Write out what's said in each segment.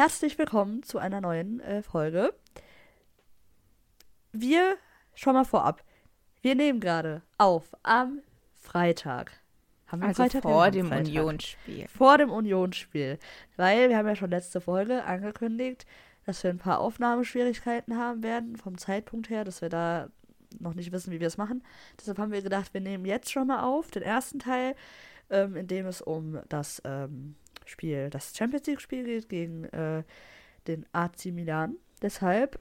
Herzlich willkommen zu einer neuen Folge. Wir, schon mal vorab, wir nehmen gerade auf am Freitag. Haben wir also Freitag vor dem Unionsspiel. Vor dem Unionsspiel, weil wir haben ja schon letzte Folge angekündigt, dass wir ein paar Aufnahmeschwierigkeiten haben werden, vom Zeitpunkt her, dass wir da noch nicht wissen, wie wir es machen. Deshalb haben wir gedacht, wir nehmen jetzt schon mal auf, den ersten Teil, in dem es um das Spiel, das Champions-League-Spiel geht gegen den AC Milan. Deshalb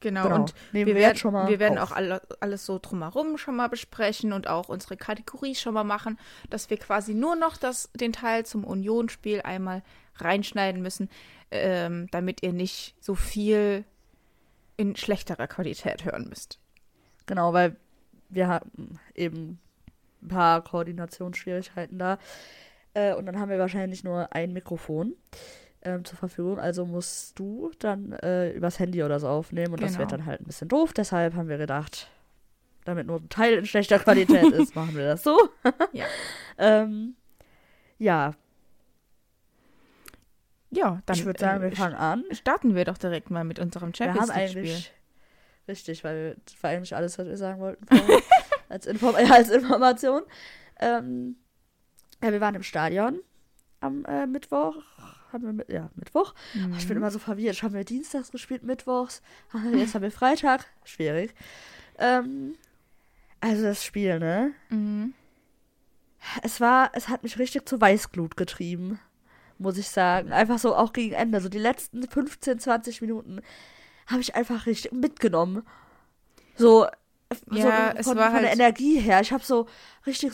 Genau, und wir werden auch alles so drumherum schon mal besprechen und auch unsere Kategorie schon mal machen, dass wir quasi nur noch den Teil zum Union-Spiel einmal reinschneiden müssen, damit ihr nicht so viel in schlechterer Qualität hören müsst. Genau, weil wir hatten eben ein paar Koordinationsschwierigkeiten da und dann haben wir wahrscheinlich nur ein Mikrofon zur Verfügung, also musst du dann übers Handy oder so aufnehmen und genau. Das wird dann halt ein bisschen doof, deshalb haben wir gedacht, damit nur ein Teil in schlechter Qualität ist, machen wir das so. Ja. Ja, dann ich würde sagen, wir fangen an. Starten wir doch direkt mal mit unserem Champions-League-Spiel. Richtig, weil das war eigentlich alles, was wir sagen wollten, als Information. Wir waren im Stadion am Mittwoch. Mittwoch. Mhm. Oh, ich bin immer so verwirrt. Haben wir dienstags gespielt, mittwochs. Jetzt haben wir Freitag. Schwierig. Also das Spiel, ne? Mhm. Es hat mich richtig zur Weißglut getrieben, muss ich sagen. Einfach so auch gegen Ende. So die letzten 15, 20 Minuten habe ich einfach richtig mitgenommen. Von der Energie her. Ich habe so richtig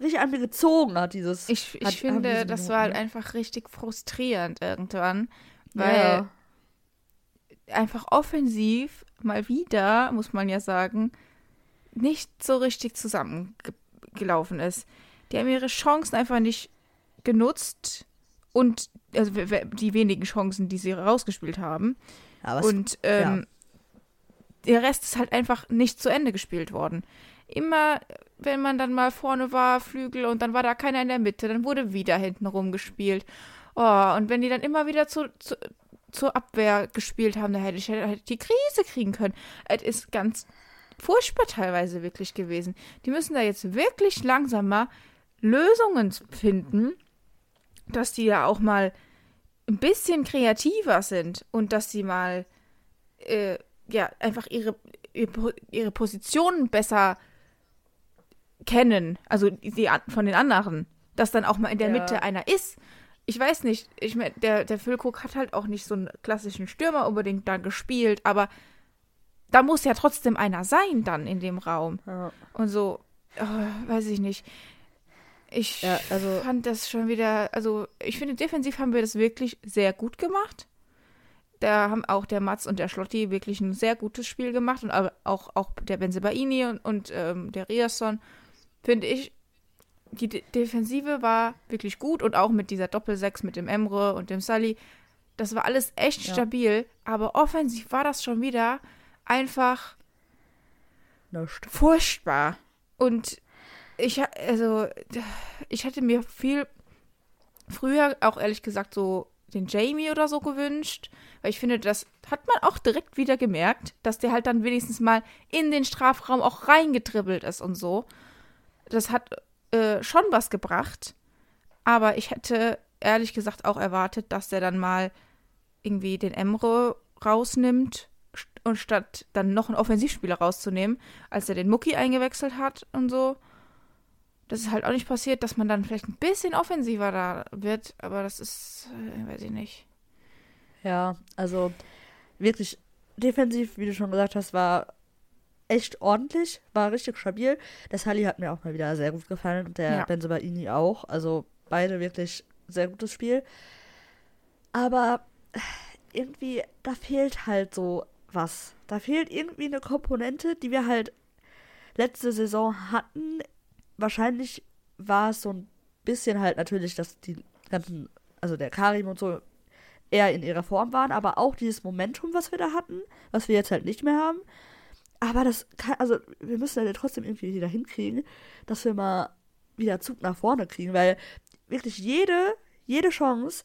richtig an mir gezogen hat dieses. Ich finde, das war halt einfach richtig frustrierend irgendwann, weil einfach offensiv mal wieder, muss man ja sagen, nicht so richtig zusammengelaufen ist. Die haben ihre Chancen einfach nicht genutzt und also die wenigen Chancen, die sie rausgespielt haben. Aber der Rest ist halt einfach nicht zu Ende gespielt worden. Immer, wenn man dann mal vorne war, Flügel, und dann war da keiner in der Mitte, dann wurde wieder hinten rumgespielt. Oh, und wenn die dann immer wieder zur Abwehr gespielt haben, dann hätte ich die Krise kriegen können. Es ist ganz furchtbar teilweise wirklich gewesen. Die müssen da jetzt wirklich langsam mal Lösungen finden, dass die da auch mal ein bisschen kreativer sind und dass sie mal einfach ihre Positionen besser kennen, also die von den anderen, dass dann auch mal in der Mitte einer ist. Ich weiß nicht, ich meine, der Füllkrug hat halt auch nicht so einen klassischen Stürmer unbedingt dann gespielt, aber da muss ja trotzdem einer sein dann in dem Raum. Ja. Und so, weiß ich nicht. Ich fand das schon wieder, also ich finde, defensiv haben wir das wirklich sehr gut gemacht. Da haben auch der Mats und der Schlotti wirklich ein sehr gutes Spiel gemacht und auch der Bensebaini und der Ryerson, finde ich, die Defensive war wirklich gut und auch mit dieser Doppelsechs mit dem Emre und dem Sully, das war alles echt stabil, aber offensiv war das schon wieder einfach furchtbar und ich hätte mir viel früher auch ehrlich gesagt so den Jamie oder so gewünscht, weil ich finde, das hat man auch direkt wieder gemerkt, dass der halt dann wenigstens mal in den Strafraum auch reingetribbelt ist und so. Das hat schon was gebracht, aber ich hätte ehrlich gesagt auch erwartet, dass der dann mal irgendwie den Emre rausnimmt und statt dann noch einen Offensivspieler rauszunehmen, als er den Mucki eingewechselt hat und so. Das ist halt auch nicht passiert, dass man dann vielleicht ein bisschen offensiver da wird, aber das ist, weiß ich nicht. Ja, also wirklich defensiv, wie du schon gesagt hast, war echt ordentlich, war richtig stabil. Der Sully hat mir auch mal wieder sehr gut gefallen und der Bensebaini auch, also beide wirklich sehr gutes Spiel. Aber irgendwie, da fehlt halt so was. Da fehlt irgendwie eine Komponente, die wir halt letzte Saison hatten. Wahrscheinlich war es so ein bisschen halt natürlich, dass die ganzen, also der Karim und so, eher in ihrer Form waren, aber auch dieses Momentum, was wir da hatten, was wir jetzt halt nicht mehr haben. Aber das kann, also wir müssen ja trotzdem irgendwie wieder hinkriegen, dass wir mal wieder Zug nach vorne kriegen, weil wirklich jede Chance,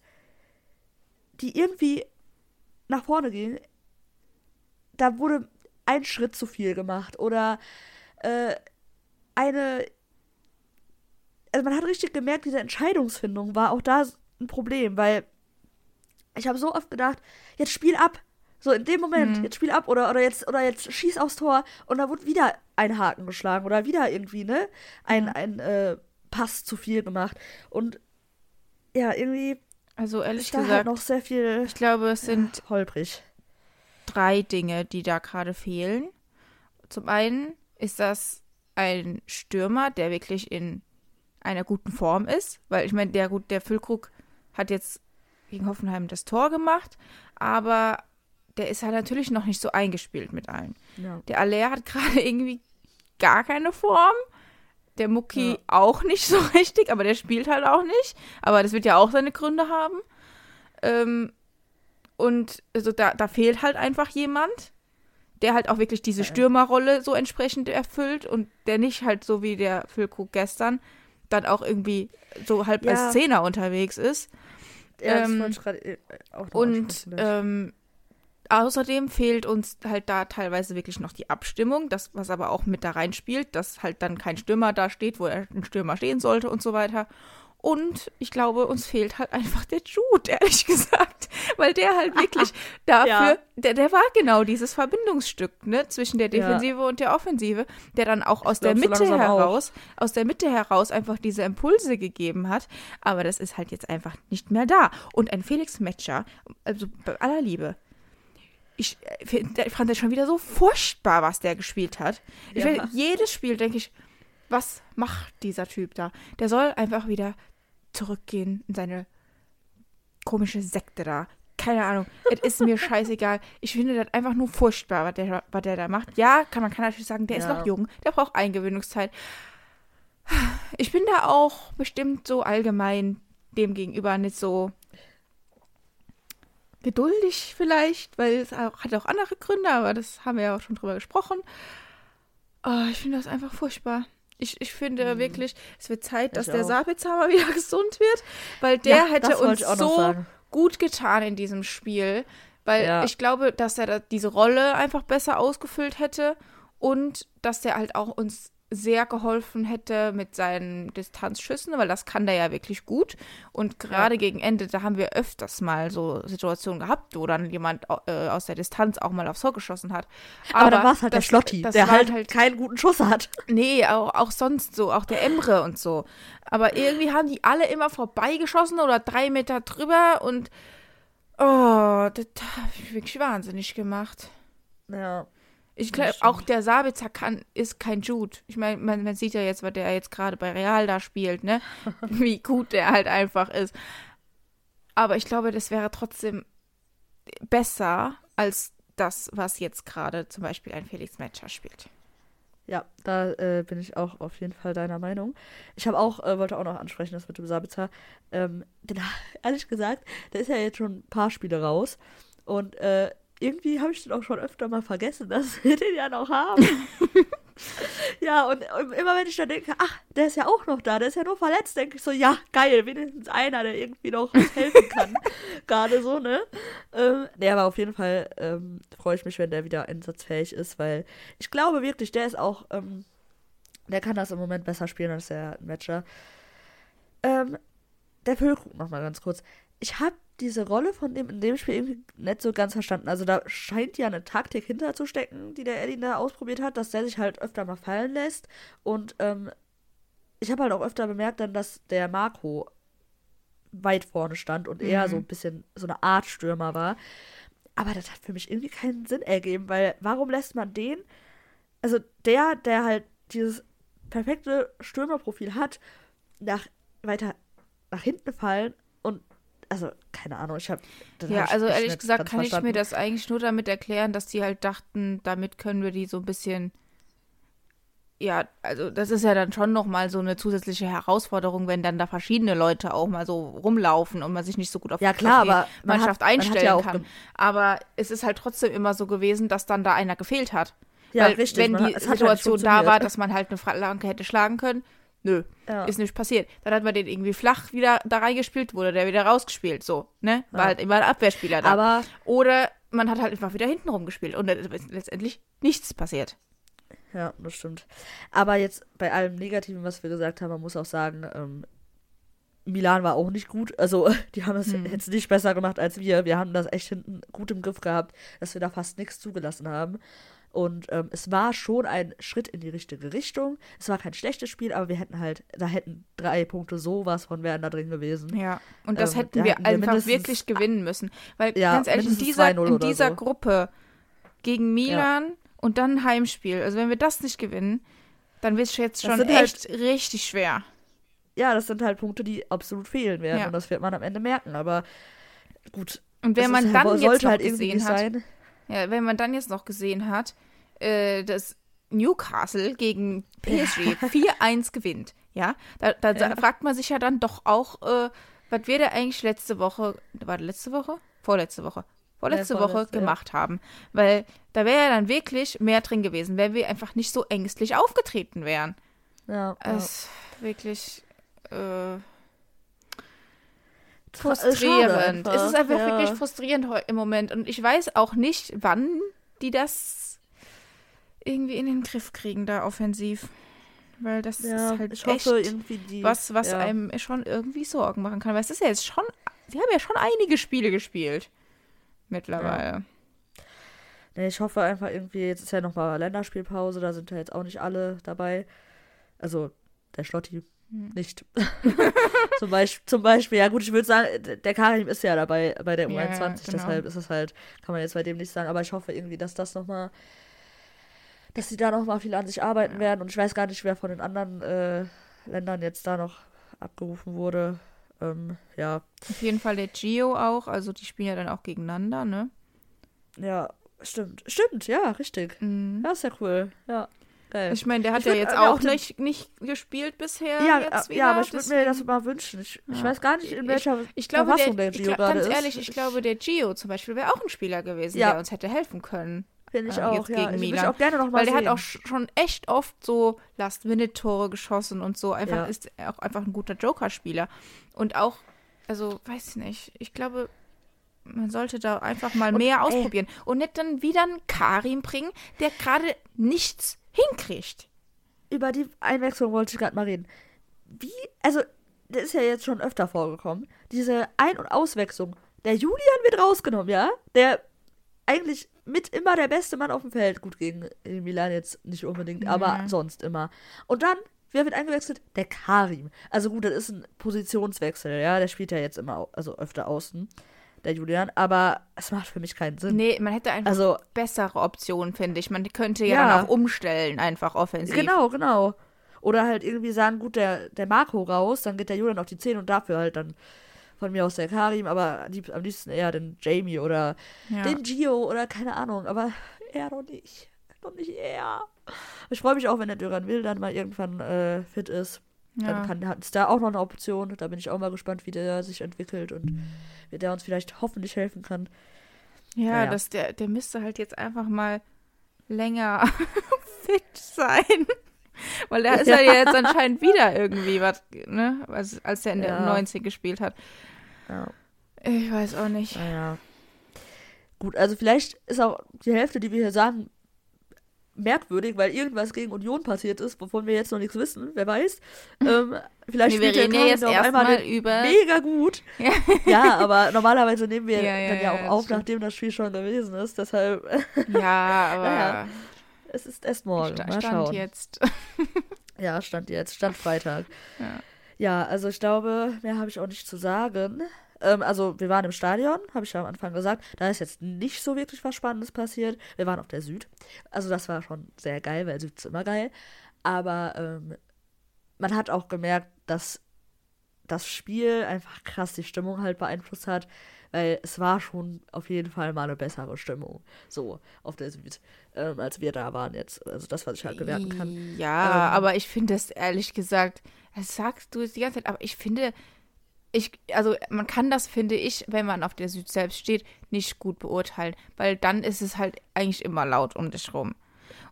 die irgendwie nach vorne gehen, da wurde ein Schritt zu viel gemacht oder also man hat richtig gemerkt, diese Entscheidungsfindung war auch da ein Problem, weil ich habe so oft gedacht, jetzt spiel ab, so in dem Moment, jetzt spiel ab oder jetzt schieß aufs Tor und da wurde wieder ein Haken geschlagen oder wieder irgendwie, ne, ein Pass zu viel gemacht und ja, irgendwie also ehrlich gesagt, halt noch sehr viel, ich glaube, es sind holprig. 3 Dinge, die da gerade fehlen. Zum einen ist das ein Stürmer, der wirklich in einer guten Form ist, weil ich meine, der Füllkrug hat jetzt gegen Hoffenheim das Tor gemacht, aber der ist halt natürlich noch nicht so eingespielt mit allen. Ja. Der Aller hat gerade irgendwie gar keine Form, der Mucki auch nicht so richtig, aber der spielt halt auch nicht, aber das wird ja auch seine Gründe haben. Und also da fehlt halt einfach jemand, der halt auch wirklich diese Stürmerrolle so entsprechend erfüllt und der nicht halt so wie der Füllkrug gestern dann auch irgendwie so halb als Zehner unterwegs ist. Ja, das wollte ich gerade auch noch ansprechen. Außerdem fehlt uns halt da teilweise wirklich noch die Abstimmung, das, was aber auch mit da reinspielt, dass halt dann kein Stürmer da steht, wo ein Stürmer stehen sollte und so weiter. Und ich glaube, uns fehlt halt einfach der Jude, ehrlich gesagt. Weil der halt wirklich dafür, der war genau dieses Verbindungsstück, ne, zwischen der Defensive und der Offensive, der dann auch aus der Mitte heraus einfach diese Impulse gegeben hat. Aber das ist halt jetzt einfach nicht mehr da. Und ein Felix Metscher, also bei aller Liebe, ich fand das schon wieder so furchtbar, was der gespielt hat. Jedes Spiel denke ich, was macht dieser Typ da? Der soll einfach wieder zurückgehen in seine komische Sekte da. Keine Ahnung. Es ist mir scheißegal. Ich finde das einfach nur furchtbar, was der da macht. Ja, man kann natürlich sagen, der ist noch jung. Der braucht Eingewöhnungszeit. Ich bin da auch bestimmt so allgemein dem gegenüber nicht so geduldig vielleicht, weil es hat auch andere Gründe, aber das haben wir ja auch schon drüber gesprochen. Oh, ich finde das einfach furchtbar. Ich finde wirklich, es wird Zeit, dass der Sabitzer mal wieder gesund wird, weil der hätte uns so gut getan in diesem Spiel, weil ich glaube, dass er diese Rolle einfach besser ausgefüllt hätte und dass der halt auch uns sehr geholfen hätte mit seinen Distanzschüssen, weil das kann der ja wirklich gut und gerade gegen Ende, da haben wir öfters mal so Situationen gehabt, wo dann jemand aus der Distanz auch mal aufs Tor geschossen hat. Aber da war es halt der Schlotti, der halt keinen guten Schuss hat. Nee, auch sonst so, auch der Emre und so. Aber irgendwie haben die alle immer vorbeigeschossen oder 3 Meter drüber und das habe ich wirklich wahnsinnig gemacht. Ja. Ich glaube, auch der Sabitzer ist kein Jude. Ich meine, man sieht ja jetzt, was der jetzt gerade bei Real da spielt, ne? Wie gut der halt einfach ist. Aber ich glaube, das wäre trotzdem besser als das, was jetzt gerade zum Beispiel ein Felix Metscher spielt. Ja, da bin ich auch auf jeden Fall deiner Meinung. Ich habe auch, wollte auch noch ansprechen, das mit dem Sabitzer. Ehrlich gesagt, der ist ja jetzt schon ein paar Spiele raus. Und irgendwie habe ich den auch schon öfter mal vergessen, dass wir den ja noch haben. Ja, und immer wenn ich dann denke, ach, der ist ja auch noch da, der ist ja nur verletzt, denke ich so, ja, geil, wenigstens einer, der irgendwie noch helfen kann. Gerade so, ne? Aber auf jeden Fall freue ich mich, wenn der wieder einsatzfähig ist, weil ich glaube wirklich, der ist auch, der kann das im Moment besser spielen als der Matcher. Der Füllkrug nochmal ganz kurz. Ich habe diese Rolle von dem in dem Spiel irgendwie nicht so ganz verstanden. Also da scheint ja eine Taktik hinterzustecken, die der Eddie da ausprobiert hat, dass der sich halt öfter mal fallen lässt. Und ich habe halt auch öfter bemerkt dann, dass der Marco weit vorne stand und eher so ein bisschen so eine Art Stürmer war. Aber das hat für mich irgendwie keinen Sinn ergeben, weil warum lässt man den, also der halt dieses perfekte Stürmerprofil hat, weiter nach hinten fallen und also, keine Ahnung, ehrlich gesagt, kann ich mir das eigentlich nur damit erklären, dass die halt dachten, damit können wir die so ein bisschen, ja, also das ist ja dann schon nochmal so eine zusätzliche Herausforderung, wenn dann da verschiedene Leute auch mal so rumlaufen und man sich nicht so gut auf die Mannschaft einstellen kann. Aber es ist halt trotzdem immer so gewesen, dass dann da einer gefehlt hat. Ja, weil, richtig. Wenn die Situation da war, dass man halt eine Flanke hätte schlagen können, nö, ja, ist nicht passiert. Dann hat man den irgendwie flach wieder da reingespielt, wurde der wieder rausgespielt, so, ne? War halt immer ein Abwehrspieler da. Aber oder man hat halt einfach wieder hinten rumgespielt und ist letztendlich nichts passiert. Ja, das stimmt. Aber jetzt bei allem Negativen, was wir gesagt haben, man muss auch sagen, Milan war auch nicht gut. Also, die haben es jetzt nicht besser gemacht als wir. Wir haben das echt hinten gut im Griff gehabt, dass wir da fast nichts zugelassen haben. Und es war schon ein Schritt in die richtige Richtung. Es war kein schlechtes Spiel, aber wir hätten halt, da hätten 3 Punkte sowas von wären da drin gewesen. Ja, und das hätten wir einfach wirklich gewinnen müssen. Weil, ja, ganz ehrlich, in dieser so Gruppe gegen Milan und dann Heimspiel. Also, wenn wir das nicht gewinnen, dann wird es jetzt schon echt halt richtig schwer. Ja, das sind halt Punkte, die absolut fehlen werden. Ja. Und das wird man am Ende merken. Aber gut. Und wenn man dann jetzt noch gesehen hat, dass Newcastle gegen PSG 4-1 gewinnt, ja, da fragt man sich ja dann doch auch, was wir da eigentlich vorletzte Woche gemacht haben. Weil da wäre ja dann wirklich mehr drin gewesen, wenn wir einfach nicht so ängstlich aufgetreten wären. Ja. Es ist wirklich frustrierend. Es ist einfach wirklich frustrierend im Moment. Und ich weiß auch nicht, wann die das irgendwie in den Griff kriegen, da offensiv. Weil das ist halt was einem schon irgendwie Sorgen machen kann. Weil es ist ja jetzt schon, sie haben ja schon einige Spiele gespielt mittlerweile. Ja. Ich hoffe einfach irgendwie, jetzt ist ja nochmal Länderspielpause, da sind ja jetzt auch nicht alle dabei. Also der Schlotti nicht. Zum Beispiel, ja gut, ich würde sagen, der Karim ist ja dabei bei der U21, deshalb ist es halt, kann man jetzt bei dem nicht sagen, aber ich hoffe irgendwie, dass das nochmal, dass sie da nochmal viel an sich arbeiten werden, und ich weiß gar nicht, wer von den anderen Ländern jetzt da noch abgerufen wurde. Auf jeden Fall der Gio auch, also die spielen ja dann auch gegeneinander, ne? Ja, stimmt, ja, richtig. Mhm. Das ist ja cool, ja. Ich meine, der hat jetzt auch nicht gespielt bisher. Ja, jetzt wieder, ja, aber ich würde mir das mal wünschen. Ich weiß gar nicht, in welcher Verfassung der Gio gerade ist. Ganz ehrlich, ich glaube, der Gio zum Beispiel wäre auch ein Spieler gewesen, der uns hätte helfen können. Finde ich auch, ja. Gegen Milan. Ich auch gerne noch mal sehen. Weil der hat auch schon echt oft so Last-Minute-Tore geschossen und so. Einfach ist er auch einfach ein guter Joker-Spieler. Und auch, also, weiß ich nicht, ich glaube, man sollte da einfach mal mehr ausprobieren. Und nicht dann wieder einen Karim bringen, der gerade nichts hinkriegt. Über die Einwechslung wollte ich gerade mal reden. Wie, also, das ist ja jetzt schon öfter vorgekommen, diese Ein- und Auswechslung. Der Julian wird rausgenommen, ja? Der eigentlich mit immer der beste Mann auf dem Feld. Gut, gegen Milan jetzt nicht unbedingt, aber sonst immer. Und dann, wer wird eingewechselt? Der Karim. Also gut, das ist ein Positionswechsel, ja? Der spielt ja jetzt immer, also öfter außen, der Julian, aber es macht für mich keinen Sinn. Nee, man hätte einfach bessere Optionen, finde ich. Man könnte ja dann auch umstellen, einfach offensiv. Genau. Oder halt irgendwie sagen, gut, der Marco raus, dann geht der Julian auf die 10 und dafür halt dann von mir aus der Karim, aber am liebsten eher den Jamie oder den Gio oder keine Ahnung, aber eher noch nicht. Noch nicht eher. Ich freue mich auch, wenn der Dürren will, dann mal irgendwann fit ist. Ja. Dann hat es da auch noch eine Option. Da bin ich auch mal gespannt, wie der sich entwickelt und wie der uns vielleicht hoffentlich helfen kann. Ja, naja, dass der müsste halt jetzt einfach mal länger fit sein. Weil der ist halt jetzt anscheinend wieder irgendwie was, ne? Als der in der U19 gespielt hat. Ja. Ich weiß auch nicht. Naja. Gut, also vielleicht ist auch die Hälfte, die wir hier sagen, merkwürdig, weil irgendwas gegen Union passiert ist, wovon wir jetzt noch nichts wissen, wer weiß. Vielleicht spielt der Karim jetzt auf einmal mega gut. Ja. Ja, aber normalerweise nehmen wir dann auch auf, nachdem das Spiel schon gewesen ist, deshalb. Ja, aber es ist erst morgen. Mal schauen. Stand jetzt. Ja, Stand jetzt, Stand Freitag. Ja, also ich glaube, mehr habe ich auch nicht zu sagen. Also wir waren im Stadion, habe ich ja am Anfang gesagt. Da ist jetzt nicht so wirklich was Spannendes passiert. Wir waren auf der Süd. Also das war schon sehr geil, weil Süd ist immer geil. Aber man hat auch gemerkt, dass das Spiel einfach krass die Stimmung halt beeinflusst hat. Weil es war schon auf jeden Fall mal eine bessere Stimmung. So, auf der Süd. Als wir da waren jetzt. Also das, was ich halt bewerten kann. Ja, aber ich finde das ehrlich gesagt, das sagst du jetzt die ganze Zeit, aber ich finde... Also man kann das, finde ich, wenn man auf der Süd selbst steht, nicht gut beurteilen, weil dann ist es halt eigentlich immer laut um dich rum.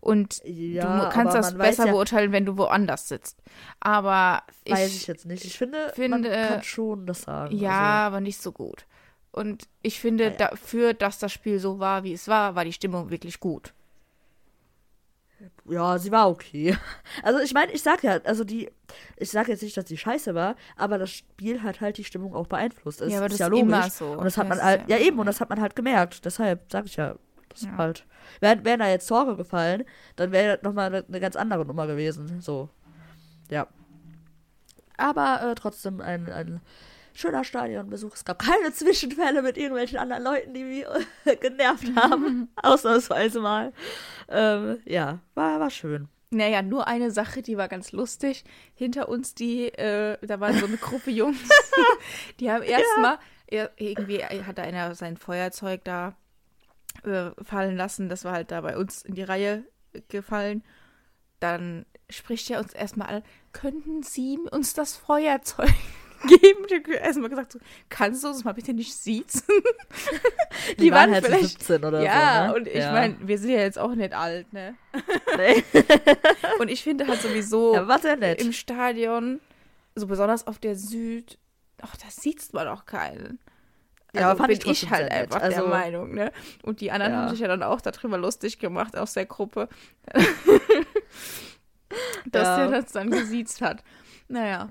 Und ja, du kannst das besser beurteilen, wenn du woanders sitzt. Aber weiß ich jetzt nicht. Ich finde, man kann schon das sagen. Ja, also, aber nicht so gut. Und ich finde, dafür, dass das Spiel so war, wie es war, war die Stimmung wirklich gut. Ja, sie war okay. Also ich meine, ich sage jetzt nicht, dass sie scheiße war, aber das Spiel hat halt die Stimmung auch beeinflusst. Ja, aber das ist ja logisch. Immer so. Und das hat man halt, ja eben, und das hat man halt gemerkt. Deshalb sage ich ja, das ja. Halt. Wären da jetzt Tore gefallen, dann wäre das nochmal eine ganz andere Nummer gewesen. So. Ja. Aber trotzdem ein schöner Stadionbesuch. Es gab keine Zwischenfälle mit irgendwelchen anderen Leuten, die mich genervt haben. Ausnahmsweise mal. Ja, war schön. Naja, nur eine Sache, die war ganz lustig. Hinter uns, da war so eine Gruppe Jungs. Die haben erstmal, irgendwie hat da einer sein Feuerzeug da fallen lassen. Das war halt da bei uns in die Reihe gefallen. Dann spricht er uns erstmal an, könnten Sie uns das Feuerzeug geben? Ich habe erstmal gesagt, so, kannst du uns mal bitte nicht siezen? Die waren halt vielleicht 17 oder so. Ja, und ich meine, wir sind ja jetzt auch nicht alt, ne? Nee. Und ich finde halt sowieso im Stadion, so besonders auf der Süd, da sieht man auch keinen. Also ja, bin ich halt einfach der Meinung, ne? Und die anderen haben sich ja dann auch darüber lustig gemacht aus der Gruppe, dass der das dann gesiezt hat. Naja,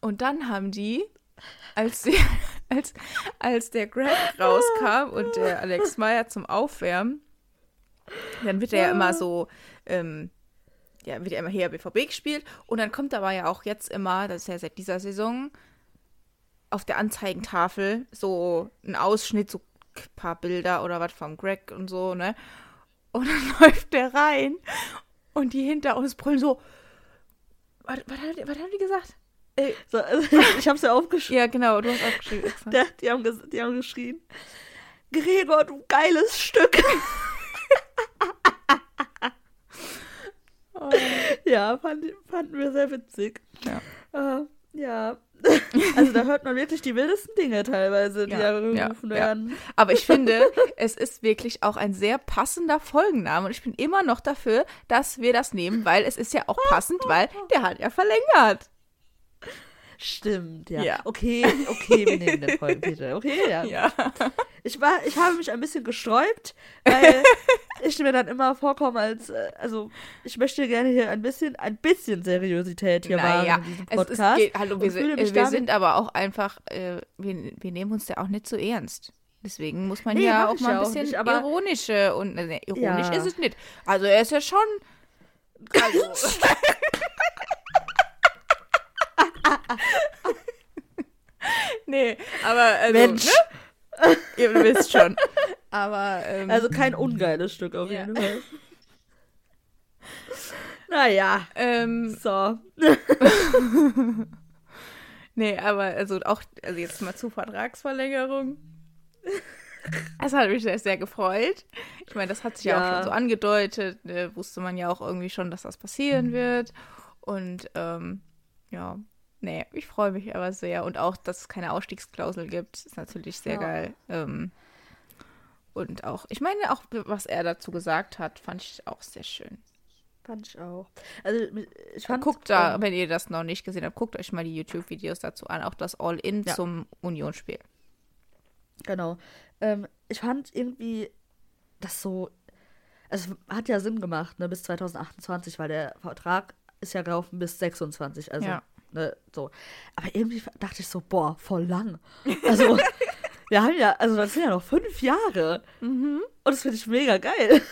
und dann haben die, als der Greg rauskam und der Alex Meyer zum Aufwärmen, dann wird er ja immer so, wird er immer hier BVB gespielt und dann kommt aber ja auch jetzt immer, das ist ja seit dieser Saison, auf der Anzeigentafel so ein Ausschnitt, so ein paar Bilder oder was vom Greg und so, ne? Und dann läuft der rein und die hinter uns brüllen so, was haben die gesagt? So, also, ich hab's ja aufgeschrieben. Ja, genau, du hast aufgeschrieben. Die haben geschrien, Gregor, du geiles Stück. Oh. Ja, fanden wir sehr witzig. Ja. Also da hört man wirklich die wildesten Dinge teilweise, die da gerufen werden. Ja. Aber ich finde, es ist wirklich auch ein sehr passender Folgenname und ich bin immer noch dafür, dass wir das nehmen, weil es ist ja auch passend, weil der hat ja verlängert. Stimmt, ja. Okay, wir nehmen den Folgentitel. Okay, ja. Ich habe mich ein bisschen gesträubt, weil ich mir dann immer vorkomme als, also ich möchte gerne hier ein bisschen Seriosität hier wahren in diesem Podcast. Wir sind aber auch einfach, wir nehmen uns da auch nicht so ernst. Deswegen muss man ja auch mal ein bisschen ironische und ironisch ist es nicht. Also er ist ja schon nee, aber also, Mensch. Ne? Ihr wisst schon. Aber also kein ungeiles Stück auf jeden Fall. Naja. So. Nee, aber also auch, also jetzt mal zu Vertragsverlängerung. Das hat mich sehr gefreut. Ich meine, das hat sich ja auch schon so angedeutet. Wusste man ja auch irgendwie schon, dass das passieren wird. Und ich freue mich aber sehr. Und auch, dass es keine Ausstiegsklausel gibt, ist natürlich sehr geil. Und auch, ich meine, auch was er dazu gesagt hat, fand ich auch sehr schön. Fand ich auch. Also, guckt da, wenn ihr das noch nicht gesehen habt, guckt euch mal die YouTube-Videos dazu an. Auch das All-In zum Union-Spiel. Genau. Ich fand irgendwie das so, also es hat ja Sinn gemacht, ne, bis 2028, weil der Vertrag ist ja gelaufen bis 26, also ne, so. Aber irgendwie dachte ich so, boah, voll lang. Also, das sind ja noch 5 Jahre. Mhm. Und das finde ich mega geil.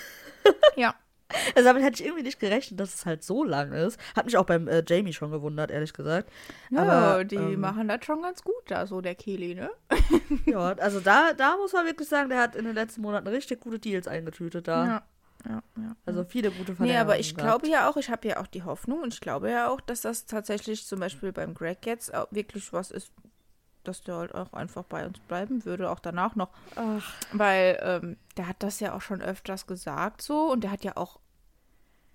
Ja. Also damit hätte ich irgendwie nicht gerechnet, dass es halt so lang ist. Hat mich auch beim Jamie schon gewundert, ehrlich gesagt. Ja, aber die machen das schon ganz gut da, so der Kelly, ne? Ja, also da muss man wirklich sagen, der hat in den letzten Monaten richtig gute Deals eingetütet da. Ja. Also viele gute Verlängerungen. Nee, aber ich glaube ja auch, ich habe ja auch die Hoffnung und ich glaube ja auch, dass das tatsächlich zum Beispiel beim Greg jetzt auch wirklich was ist, dass der halt auch einfach bei uns bleiben würde, auch danach noch. Ach. Weil der hat das ja auch schon öfters gesagt so und der hat ja auch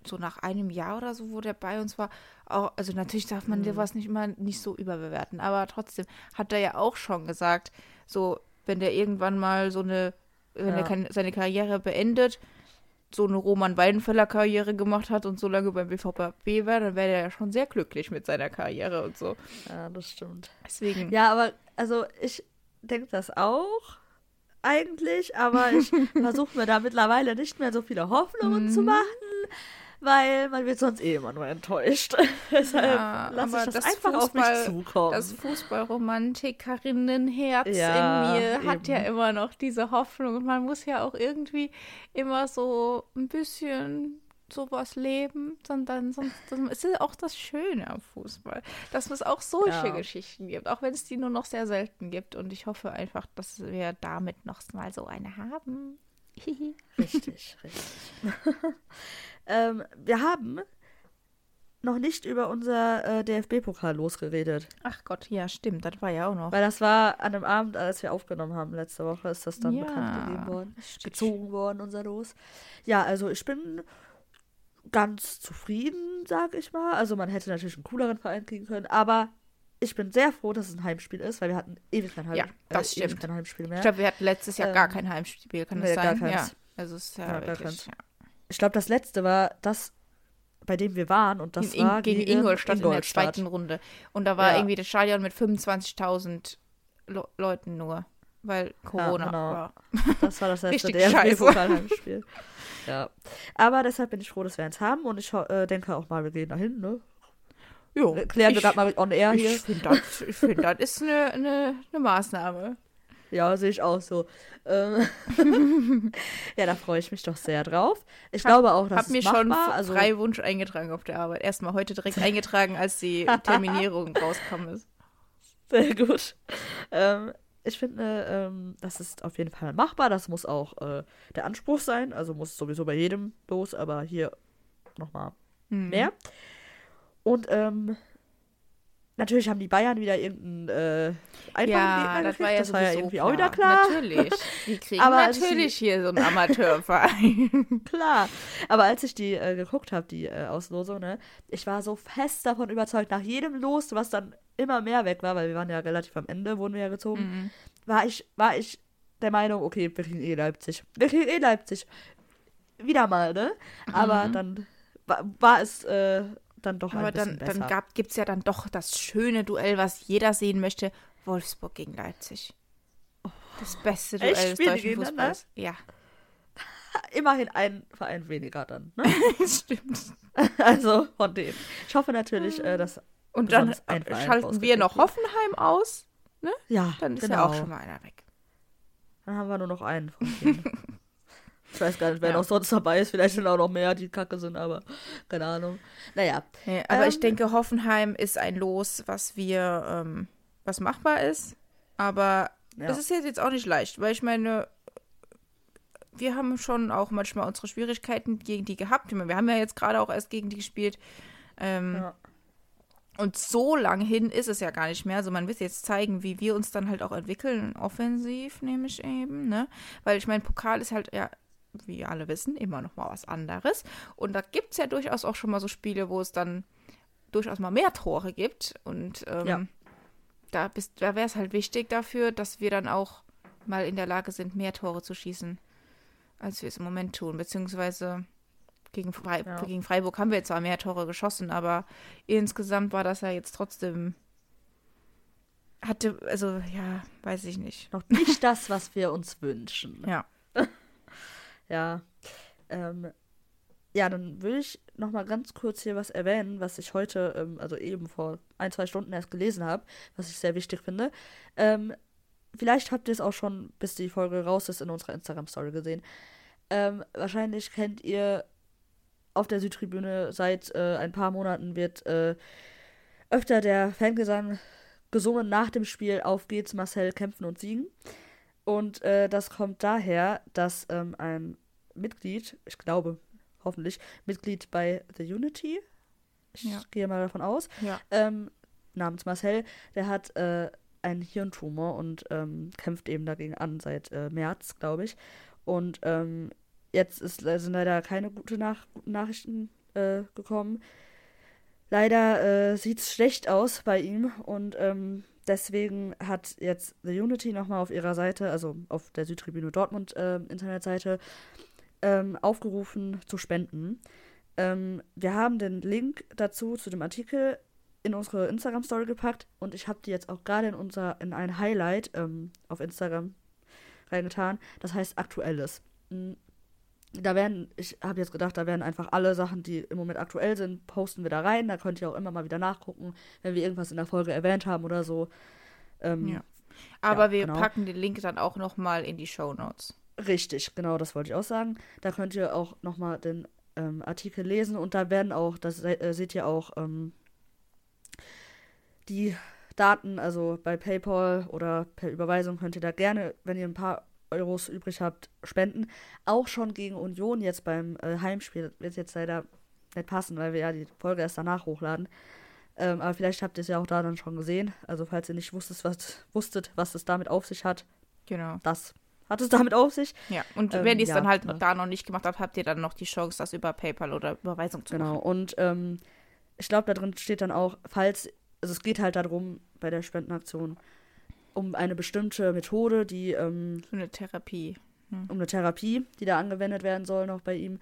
so nach einem Jahr oder so, wo der bei uns war, auch, also natürlich darf man sowas nicht immer nicht so überbewerten, aber trotzdem hat er ja auch schon gesagt, so wenn der irgendwann mal seine Karriere beendet, so eine Roman Weidenfeller-Karriere gemacht hat und so lange beim BVB war, dann wäre er ja schon sehr glücklich mit seiner Karriere und so. Ja, das stimmt. Deswegen. Ja, aber also ich denke das auch eigentlich, aber ich versuche mir da mittlerweile nicht mehr so viele Hoffnungen zu machen, weil man wird sonst eh immer nur enttäuscht. Deshalb ja, lasse ich das einfach auf mich zukommen. Das Fußballromantikerinnenherz in mir hat ja immer noch diese Hoffnung. Und man muss ja auch irgendwie immer so ein bisschen sowas leben. Sondern sonst, das ist auch das Schöne am Fußball, dass es auch solche Geschichten gibt. Auch wenn es die nur noch sehr selten gibt. Und ich hoffe einfach, dass wir damit noch mal so eine haben. Richtig, richtig. Wir haben noch nicht über unser DFB-Pokal losgeredet. Ach Gott, ja, stimmt, das war ja auch noch. Weil das war an dem Abend, als wir aufgenommen haben letzte Woche, ist das dann bekannt gegeben worden, gezogen worden, unser Los. Ja, also ich bin ganz zufrieden, sag ich mal. Also man hätte natürlich einen cooleren Verein kriegen können, aber ich bin sehr froh, dass es ein Heimspiel ist, weil wir hatten ewig kein Heimspiel, ewig kein Heimspiel mehr. Ich glaube, wir hatten letztes Jahr gar kein Heimspiel, kann das sein? Gar keins. Also es ist ja wirklich, ich glaube, das letzte war das, bei dem wir waren, und das war gegen Ingolstadt in der zweiten Runde. Und da war irgendwie das Stadion mit 25.000 Leuten nur, weil Corona war. Das war das letzte DFB-Pokal-Heimspiel. Ja. Aber deshalb bin ich froh, dass wir eins haben, und ich denke auch mal, wir gehen dahin, ne? Jo, klären wir gerade mal on air hier. Ich finde, das ist eine Maßnahme. Ja, sehe ich auch so. Ja, da freue ich mich doch sehr drauf. Ich glaube auch, dass es machbar. Ich habe mir schon Freiwunsch eingetragen auf der Arbeit. Erstmal heute direkt eingetragen, als die Terminierung rausgekommen ist. Sehr gut. Ich finde, das ist auf jeden Fall machbar. Das muss auch der Anspruch sein. Also muss sowieso bei jedem los, aber hier nochmal mehr. Und natürlich haben die Bayern wieder irgendeinen einfachen Gegner gekriegt. Das war ja irgendwie klar. Auch wieder klar. Natürlich. Die kriegen natürlich hier so einen Amateurverein. Klar. Aber als ich die geguckt habe, die Auslosung, ne, ich war so fest davon überzeugt, nach jedem Los, was dann immer mehr weg war, weil wir waren ja relativ am Ende, wurden wir ja gezogen, war ich der Meinung, okay, wir kriegen eh Leipzig. Wieder mal, ne? Aber dann war es dann doch aber ein bisschen besser. Aber dann gibt es ja dann doch das schöne Duell, was jeder sehen möchte, Wolfsburg gegen Leipzig. Oh, das beste Duell des deutschen Fußballs. Ja. Immerhin ein Verein weniger dann, ne? Stimmt. Also von dem. Ich hoffe natürlich, dass... Und dann schalten wir noch Hoffenheim aus, ne? Ja, dann ist ja auch schon mal einer weg. Dann haben wir nur noch einen von denen. Ich weiß gar nicht, wer noch sonst dabei ist. Vielleicht sind auch noch mehr, die kacke sind, aber keine Ahnung. Naja. Ja, aber ich denke, Hoffenheim ist ein Los, was machbar ist. Aber das ist jetzt auch nicht leicht, weil ich meine, wir haben schon auch manchmal unsere Schwierigkeiten gegen die gehabt. Ich meine, wir haben ja jetzt gerade auch erst gegen die gespielt. Und so lang hin ist es ja gar nicht mehr. Also man wird jetzt zeigen, wie wir uns dann halt auch entwickeln. Offensiv nehme ich eben, ne? Weil ich meine, Pokal ist halt ja, wie alle wissen, immer noch mal was anderes. Und da gibt es ja durchaus auch schon mal so Spiele, wo es dann durchaus mal mehr Tore gibt. Und da wäre es halt wichtig dafür, dass wir dann auch mal in der Lage sind, mehr Tore zu schießen, als wir es im Moment tun. Beziehungsweise gegen Freiburg haben wir zwar mehr Tore geschossen, aber insgesamt war das ja jetzt trotzdem... weiß ich nicht. Noch nicht das, was wir uns wünschen. Ja. Ja, dann will ich noch mal ganz kurz hier was erwähnen, was ich heute, also eben vor 1-2 Stunden erst gelesen habe, was ich sehr wichtig finde. Vielleicht habt ihr es auch schon, bis die Folge raus ist, in unserer Instagram-Story gesehen. Wahrscheinlich kennt ihr auf der Südtribüne seit ein paar Monaten wird öfter der Fangesang gesungen nach dem Spiel Auf geht's Marcel, kämpfen und siegen. Und das kommt daher, dass ein Mitglied, ich glaube, hoffentlich, Mitglied bei The Unity, ich gehe mal davon aus, namens Marcel, der hat einen Hirntumor und kämpft eben dagegen an seit März, glaube ich. Und jetzt sind leider keine guten Nachrichten gekommen. Leider sieht es schlecht aus bei ihm und deswegen hat jetzt The Unity nochmal auf ihrer Seite, also auf der Südtribüne Dortmund Internetseite, aufgerufen zu spenden. Wir haben den Link dazu, zu dem Artikel, in unsere Instagram-Story gepackt und ich habe die jetzt auch gerade in ein Highlight auf Instagram reingetan. Das heißt Aktuelles. Ich habe jetzt gedacht, da werden einfach alle Sachen, die im Moment aktuell sind, posten wir da rein. Da könnt ihr auch immer mal wieder nachgucken, wenn wir irgendwas in der Folge erwähnt haben oder so. Wir packen den Link dann auch nochmal in die Shownotes. Richtig, genau, das wollte ich auch sagen. Da könnt ihr auch nochmal den Artikel lesen und da werden auch, seht ihr auch die Daten, also bei PayPal oder per Überweisung könnt ihr da gerne, wenn ihr ein paar Euros übrig habt, spenden. Auch schon gegen Union jetzt beim Heimspiel. Wird jetzt leider nicht passen, weil wir ja die Folge erst danach hochladen. Aber vielleicht habt ihr es ja auch da dann schon gesehen. Also falls ihr nicht wusstet, was es damit auf sich hat. Genau. Das hat es damit auf sich. Ja, und wenn ihr es dann halt da noch nicht gemacht habt, habt ihr dann noch die Chance, das über PayPal oder Überweisung zu machen. Genau, und ich glaube, da drin steht dann auch, es geht halt darum, bei der Spendenaktion, um eine bestimmte Methode, die um eine Therapie, die da angewendet werden soll noch bei ihm.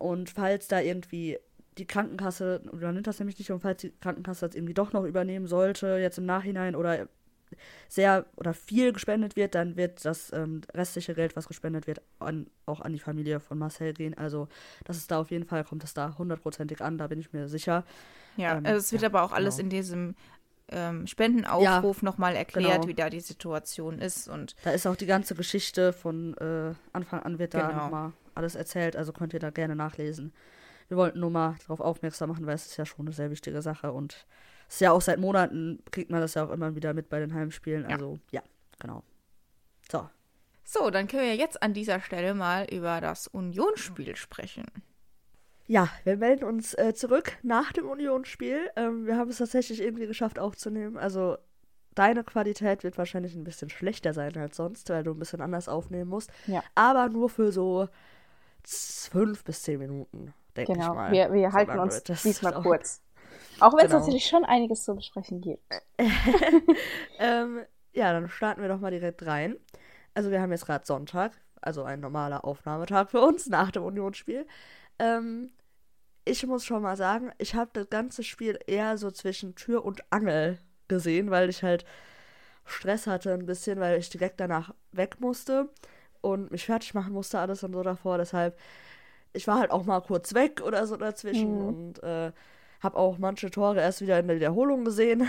Und falls da irgendwie die Krankenkasse übernimmt das nämlich nicht, und falls die Krankenkasse das irgendwie doch noch übernehmen sollte, jetzt im Nachhinein oder viel gespendet wird, dann wird das restliche Geld, was gespendet wird, auch an die Familie von Marcel gehen. Also das ist da auf jeden Fall, kommt das da 100%ig an, da bin ich mir sicher. Ja, es wird aber auch alles in diesem Spendenaufruf nochmal erklärt, Wie da die Situation ist. Und da ist auch die ganze Geschichte von Anfang an wird da nochmal alles erzählt, also könnt ihr da gerne nachlesen. Wir wollten nur mal darauf aufmerksam machen, weil es ist ja schon eine sehr wichtige Sache und es ist ja auch seit Monaten, kriegt man das ja auch immer wieder mit bei den Heimspielen, also genau. So, dann können wir jetzt an dieser Stelle mal über das Unionsspiel sprechen. Ja, wir melden uns zurück nach dem Unionsspiel. Wir haben es tatsächlich irgendwie geschafft aufzunehmen, also deine Qualität wird wahrscheinlich ein bisschen schlechter sein als sonst, weil du ein bisschen anders aufnehmen musst, aber nur für so 5 bis 10 Minuten. Genau, wir halten uns diesmal kurz. Auch wenn es natürlich schon einiges zu besprechen gibt. Dann starten wir doch mal direkt rein. Also wir haben jetzt gerade Sonntag, also ein normaler Aufnahmetag für uns nach dem Unionsspiel. Ich muss schon mal sagen, ich habe das ganze Spiel eher so zwischen Tür und Angel gesehen, weil ich halt Stress hatte ein bisschen, weil ich direkt danach weg musste und mich fertig machen musste alles und so davor, deshalb ich war halt auch mal kurz weg oder so dazwischen und habe auch manche Tore erst wieder in der Wiederholung gesehen.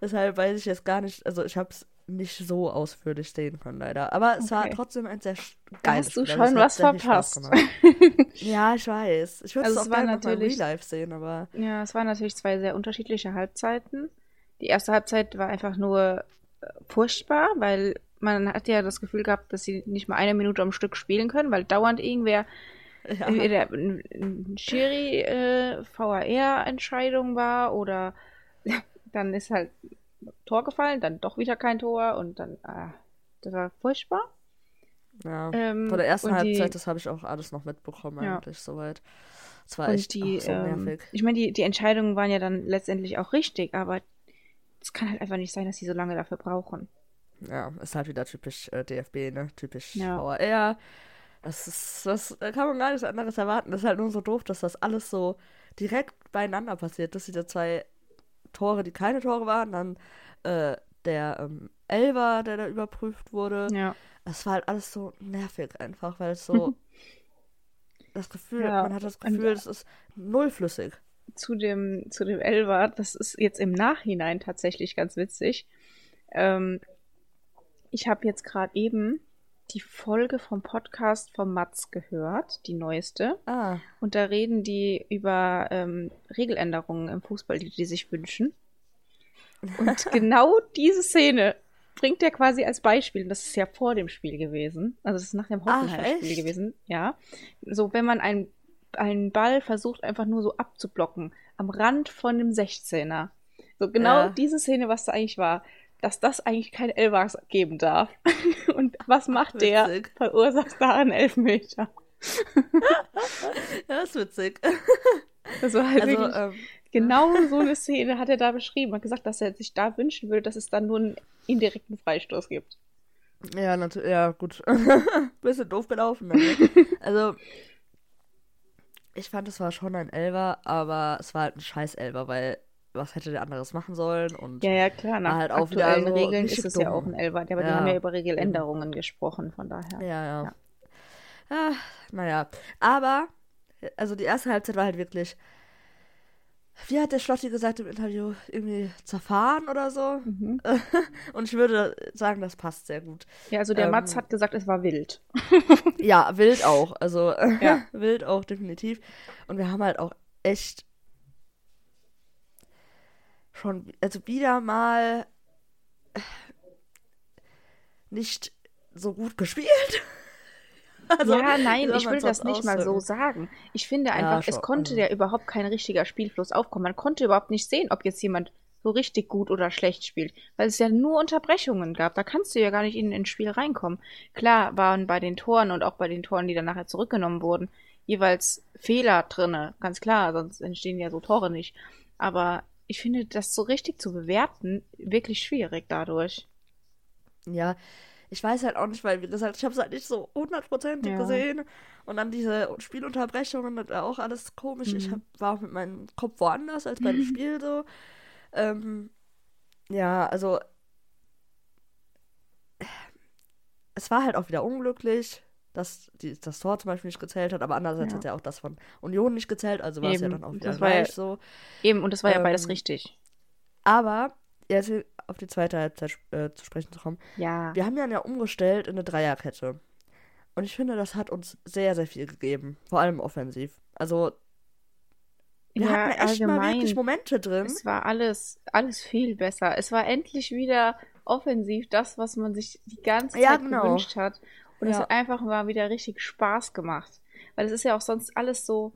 Deshalb weiß ich jetzt gar nicht, also ich habe es nicht so ausführlich sehen können leider. Aber es war trotzdem ein sehr geiles Spiel. Hast du schon was verpasst? Ja, ich weiß. Ich würde es auch gerne nochmal Real-Life sehen, aber... Ja, es waren natürlich 2 sehr unterschiedliche Halbzeiten. Die erste Halbzeit war einfach nur furchtbar, weil man hat ja das Gefühl gehabt, dass sie nicht mal eine Minute am Stück spielen können, weil dauernd irgendwer... Ja. Ein Schiri VAR-Entscheidung war oder dann ist halt Tor gefallen, dann doch wieder kein Tor und dann, das war furchtbar. Ja, vor der ersten Halbzeit, das habe ich auch alles noch mitbekommen eigentlich soweit. Das war echt so nervig. Ich meine, die Entscheidungen waren ja dann letztendlich auch richtig, aber es kann halt einfach nicht sein, dass sie so lange dafür brauchen. Ja, ist halt wieder typisch DFB, ne? Typisch VAR. Das kann man gar nichts anderes erwarten. Das ist halt nur so doof, dass das alles so direkt beieinander passiert. Dass diese 2 Tore, die keine Tore waren, dann der Elfer, der da überprüft wurde. Ja. Das war halt alles so nervig einfach, weil es so das Gefühl, man hat das Gefühl, es ist nullflüssig. Zu dem Elfer, das ist jetzt im Nachhinein tatsächlich ganz witzig. Ich habe jetzt gerade eben die Folge vom Podcast von Mats gehört, die neueste. Und da reden die über Regeländerungen im Fußball, die sich wünschen. Und genau diese Szene bringt er quasi als Beispiel. Und das ist ja vor dem Spiel gewesen. Also das ist nach dem Hoffenheim-Spiel gewesen. Ja. So, wenn man einen Ball versucht, einfach nur so abzublocken, am Rand von dem 16er. So genau diese Szene, was da eigentlich war. Dass das eigentlich kein Elfer geben darf. Und was macht der? Verursacht da einen Elfmeter. Das ist witzig. Das war halt wirklich genau so eine Szene hat er da beschrieben. Er hat gesagt, dass er sich da wünschen würde, dass es dann nur einen indirekten Freistoß gibt. Ja, natürlich, ja, gut. Bisschen doof gelaufen. Ne? Also, ich fand, es war schon ein Elfer, aber es war halt ein scheiß Elfer, weil was hätte der anderes machen sollen? Und ja, klar, nach halt aktuellen so Regeln ist es dumm. Ja auch ein Elfer. Aber die haben ja über Regeländerungen gesprochen, von daher. Ja. Ja, naja, aber, also die erste Halbzeit war halt wirklich, wie hat der Schlotti gesagt im Interview, irgendwie zerfahren oder so. Mhm. Und ich würde sagen, das passt sehr gut. Ja, also der Mats hat gesagt, es war wild. Ja, wild auch, also ja. Wild auch definitiv. Und wir haben halt auch echt schon, also wieder mal nicht so gut gespielt. Also, ja, nein, ich will das nicht mal so sagen. Ich finde einfach, ja, es konnte ja überhaupt kein richtiger Spielfluss aufkommen. Man konnte überhaupt nicht sehen, ob jetzt jemand so richtig gut oder schlecht spielt, weil es ja nur Unterbrechungen gab. Da kannst du ja gar nicht ins Spiel reinkommen. Klar waren bei den Toren und auch bei den Toren, die dann nachher zurückgenommen wurden, jeweils Fehler drinne. Ganz klar, sonst entstehen ja so Tore nicht. Aber ich finde, das so richtig zu bewerten, wirklich schwierig dadurch. Ja, ich weiß halt auch nicht, weil, wie gesagt, ich habe es halt nicht so 100%ig gesehen. Und dann diese Spielunterbrechungen, das war auch alles komisch. Mhm. Ich war auch mit meinem Kopf woanders als beim Spiel so. Ja, also es war halt auch wieder unglücklich, dass das Tor zum Beispiel nicht gezählt hat, aber andererseits hat ja auch das von Union nicht gezählt, also war es ja dann auch wieder gleich so. Eben, und das war ja beides richtig. Aber, jetzt auf die zweite Halbzeit zu sprechen zu kommen. Ja. Wir haben ja umgestellt in eine Dreierkette. Und ich finde, das hat uns sehr, sehr viel gegeben. Vor allem offensiv. Also, wir hatten echt mal wirklich Momente drin. Es war alles viel besser. Es war endlich wieder offensiv das, was man sich die ganze Zeit gewünscht hat. Und es hat einfach mal wieder richtig Spaß gemacht. Weil es ist ja auch sonst alles so,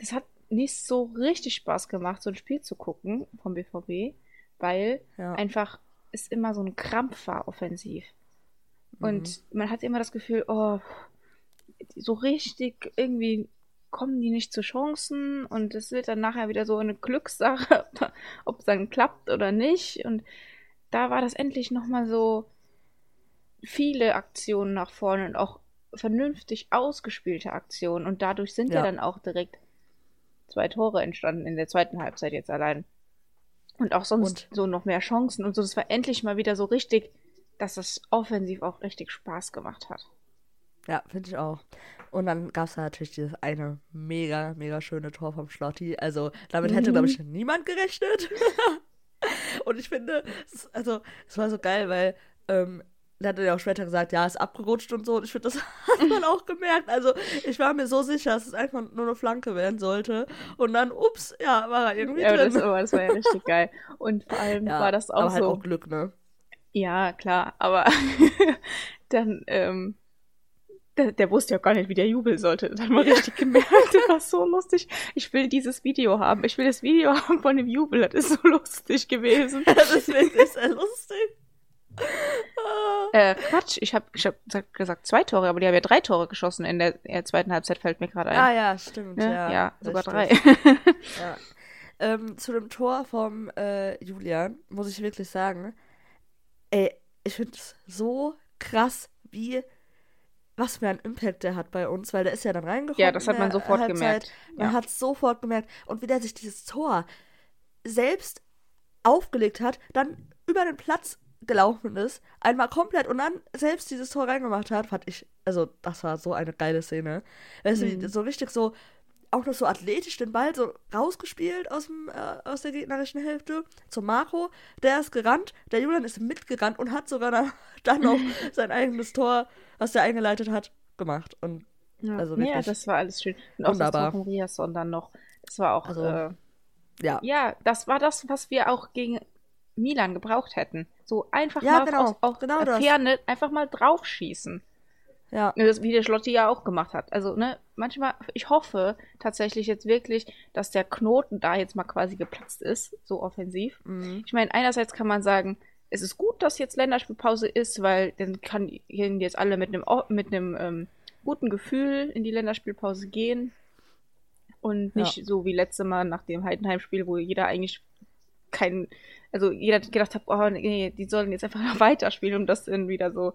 das hat nicht so richtig Spaß gemacht, so ein Spiel zu gucken vom BVB. Weil einfach es immer so ein Krampf war offensiv. Und man hatte immer das Gefühl, oh, so richtig irgendwie kommen die nicht zu Chancen und es wird dann nachher wieder so eine Glückssache, ob es dann klappt oder nicht. Und da war das endlich nochmal so viele Aktionen nach vorne und auch vernünftig ausgespielte Aktionen. Und dadurch sind ja dann auch direkt 2 Tore entstanden in der zweiten Halbzeit jetzt allein. Und auch sonst so noch mehr Chancen und so. Das war endlich mal wieder so richtig, dass es offensiv auch richtig Spaß gemacht hat. Ja, finde ich auch. Und dann gab es da natürlich dieses eine mega, mega schöne Tor vom Schlotti. Also damit hätte, glaube ich, niemand gerechnet. Und ich finde, es war so geil, weil da hat er ja auch später gesagt, ja, ist abgerutscht und so. Und ich finde, das hat man auch gemerkt. Also, ich war mir so sicher, dass es einfach nur eine Flanke werden sollte. Und dann, ups, ja, war er irgendwie drin. Das war ja richtig geil. Und vor allem war das auch aber so. Aber halt auch Glück, ne? Ja, klar. Aber dann, der wusste ja gar nicht, wie der jubeln sollte. Dann mal richtig gemerkt, das war so lustig. Ich will dieses Video haben. Ich will das Video haben von dem Jubel. Das ist so lustig gewesen. Das ist wirklich sehr lustig. Quatsch, ich hab gesagt 2 Tore, aber die haben ja 3 Tore geschossen in der zweiten Halbzeit, fällt mir gerade ein. Ah ja, stimmt. Ja, ja sogar 3. Ja. Zu dem Tor vom Julian muss ich wirklich sagen, ey, ich find's so krass, was für einen Impact der hat bei uns, weil der ist ja dann reingekommen. Ja, das hat man sofort gemerkt. Man hat's sofort gemerkt. Und wie der sich dieses Tor selbst aufgelegt hat, dann über den Platz gelaufen ist, einmal komplett und dann selbst dieses Tor reingemacht hat, fand ich, also das war so eine geile Szene. Weißt du, so richtig so, auch noch so athletisch den Ball so rausgespielt aus der gegnerischen Hälfte zum Marco, der ist gerannt, der Julian ist mitgerannt und hat sogar dann noch sein eigenes Tor, was der eingeleitet hat, gemacht. Und also wirklich das war alles schön. Und auch das Tor von Ryerson dann noch. Das war auch, also, das war das, was wir auch gegen Milan gebraucht hätten. So einfach aus Ferne einfach mal draufschießen. Ja. Wie der Schlotti ja auch gemacht hat. Also, ne, manchmal, ich hoffe tatsächlich jetzt wirklich, dass der Knoten da jetzt mal quasi geplatzt ist, so offensiv. Mhm. Ich meine, einerseits kann man sagen, es ist gut, dass jetzt Länderspielpause ist, weil dann können jetzt alle mit einem guten Gefühl in die Länderspielpause gehen und nicht so wie letzte Mal nach dem Heidenheim-Spiel, wo jeder eigentlich jeder gedacht hat, oh nee, die sollen jetzt einfach weiterspielen, um das dann wieder so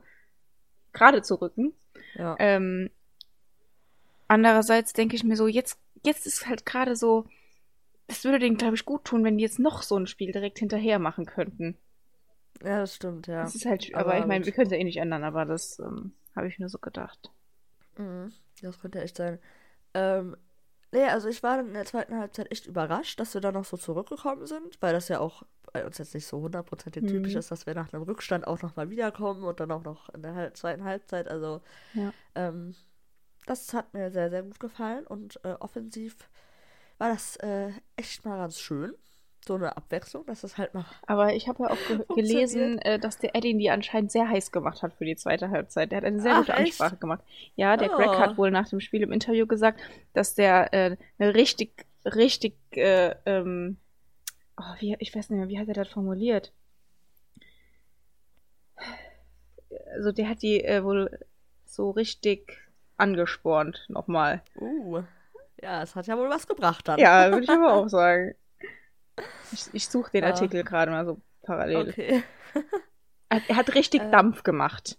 gerade zu rücken. Ja. Andererseits denke ich mir so, jetzt ist halt gerade so, das würde denen, glaube ich, gut tun, wenn die jetzt noch so ein Spiel direkt hinterher machen könnten. Ja, das stimmt, ja. Das ist halt, aber ich meine, wir können es ja eh nicht ändern, aber das habe ich nur so gedacht. Mhm. Das könnte echt sein. Nee, also ich war dann in der zweiten Halbzeit echt überrascht, dass wir da noch so zurückgekommen sind, weil das ja auch bei uns jetzt nicht so 100% typisch ist, dass wir nach einem Rückstand auch nochmal wiederkommen und dann auch noch in der zweiten Halbzeit. Also ja. Das hat mir sehr, sehr gut gefallen und offensiv war das echt mal ganz schön. So eine Abwechslung, dass das halt mal. Aber ich habe ja auch gelesen, dass der Eddie die anscheinend sehr heiß gemacht hat für die zweite Halbzeit. Der hat eine sehr gute Ansprache gemacht. Ja, der Greg hat wohl nach dem Spiel im Interview gesagt, dass der eine ich weiß nicht mehr, wie hat er das formuliert? Also der hat die wohl so richtig angespornt nochmal. Ja, es hat ja wohl was gebracht dann. Ja, würde ich aber auch sagen. Ich suche den Artikel gerade mal so parallel. Okay. Er hat richtig Dampf gemacht.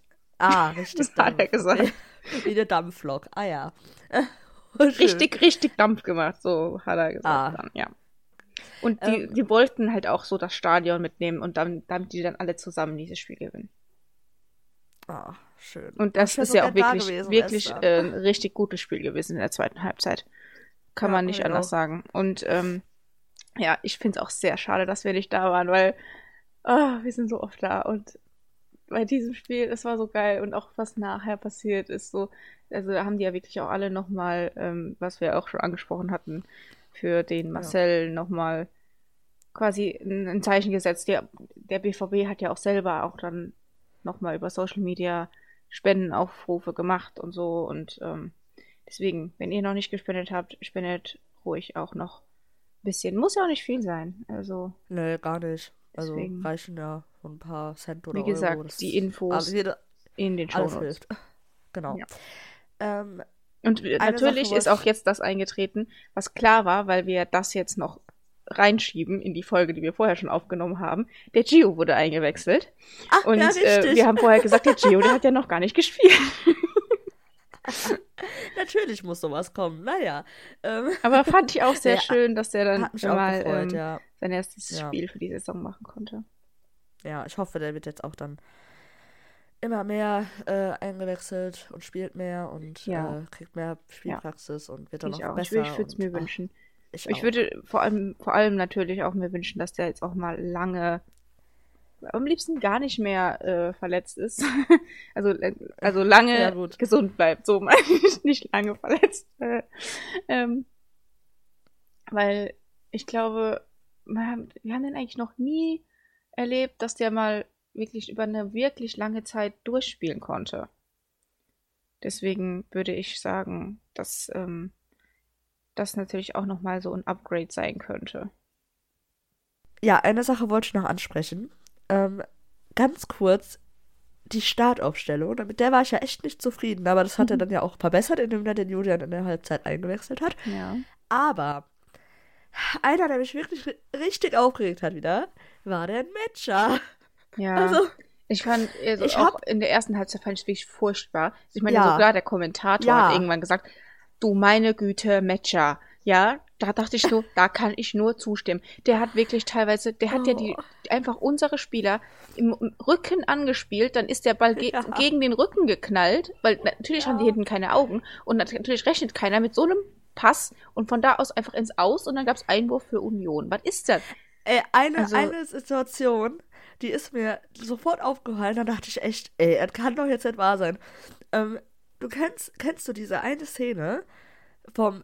Richtig Dampf. Hat er gesagt. Wie der Dampflok. Richtig Dampf gemacht, so hat er gesagt dann, ja. Und die wollten halt auch so das Stadion mitnehmen und dann, damit die dann alle zusammen dieses Spiel gewinnen. Schön. Und das ist ja auch wirklich ein richtig gutes Spiel gewesen in der zweiten Halbzeit. Kann man nicht anders sagen. Und ja, ich finde es auch sehr schade, dass wir nicht da waren, weil wir sind so oft da und bei diesem Spiel, es war so geil und auch was nachher passiert ist, so, also da haben die ja wirklich auch alle nochmal, was wir auch schon angesprochen hatten, für den Marcel nochmal quasi ein Zeichen gesetzt. Der BVB hat ja auch selber auch dann nochmal über Social Media Spendenaufrufe gemacht und so und deswegen, wenn ihr noch nicht gespendet habt, spendet ruhig auch noch bisschen. Muss ja auch nicht viel sein. Also nee, gar nicht. Also deswegen reichen ja ein paar Cent oder Euro. Wie gesagt, Euro, die Infos in den Shownotes. Genau. Ja. Und natürlich Sache, ist auch jetzt das eingetreten, was klar war, weil wir das jetzt noch reinschieben in die Folge, die wir vorher schon aufgenommen haben. Der Gio wurde eingewechselt. Und ja, wir haben vorher gesagt, der Gio, der hat ja noch gar nicht gespielt. Natürlich muss sowas kommen, naja. Aber fand ich auch sehr schön, dass der dann schon mal gefreut, sein erstes Spiel für die Saison machen konnte. Ja, ich hoffe, der wird jetzt auch dann immer mehr eingewechselt und spielt mehr und kriegt mehr Spielpraxis und wird dann auch besser. Ich würde es mir wünschen. Ich würde vor allem natürlich auch mir wünschen, dass der jetzt auch mal lange am liebsten gar nicht mehr verletzt ist. Also lange gesund bleibt. So meine ich, nicht lange verletzt. Weil ich glaube, wir haben den eigentlich noch nie erlebt, dass der mal wirklich über eine wirklich lange Zeit durchspielen konnte. Deswegen würde ich sagen, dass das natürlich auch nochmal so ein Upgrade sein könnte. Ja, eine Sache wollte ich noch ansprechen. Ganz kurz die Startaufstellung, mit der war ich ja echt nicht zufrieden, aber das hat er dann ja auch verbessert, indem er den Julian in der Halbzeit eingewechselt hat. Ja. Aber einer, der mich wirklich richtig aufgeregt hat wieder, war der Metscher. Ja, also, ich fand in der ersten Halbzeit fand ich es wirklich furchtbar. Ich meine, sogar der Kommentator hat irgendwann gesagt, du meine Güte, Metscher. Ja, da dachte ich so, da kann ich nur zustimmen. Der hat wirklich teilweise, der hat ja einfach unsere Spieler im Rücken angespielt, dann ist der Ball gegen den Rücken geknallt, weil natürlich haben die hinten keine Augen und natürlich rechnet keiner mit so einem Pass und von da aus einfach ins Aus und dann gab es Einwurf für Union. Was ist das? Eine Situation, die ist mir sofort aufgefallen, da dachte ich echt, das kann doch jetzt nicht wahr sein. Du kennst du diese eine Szene vom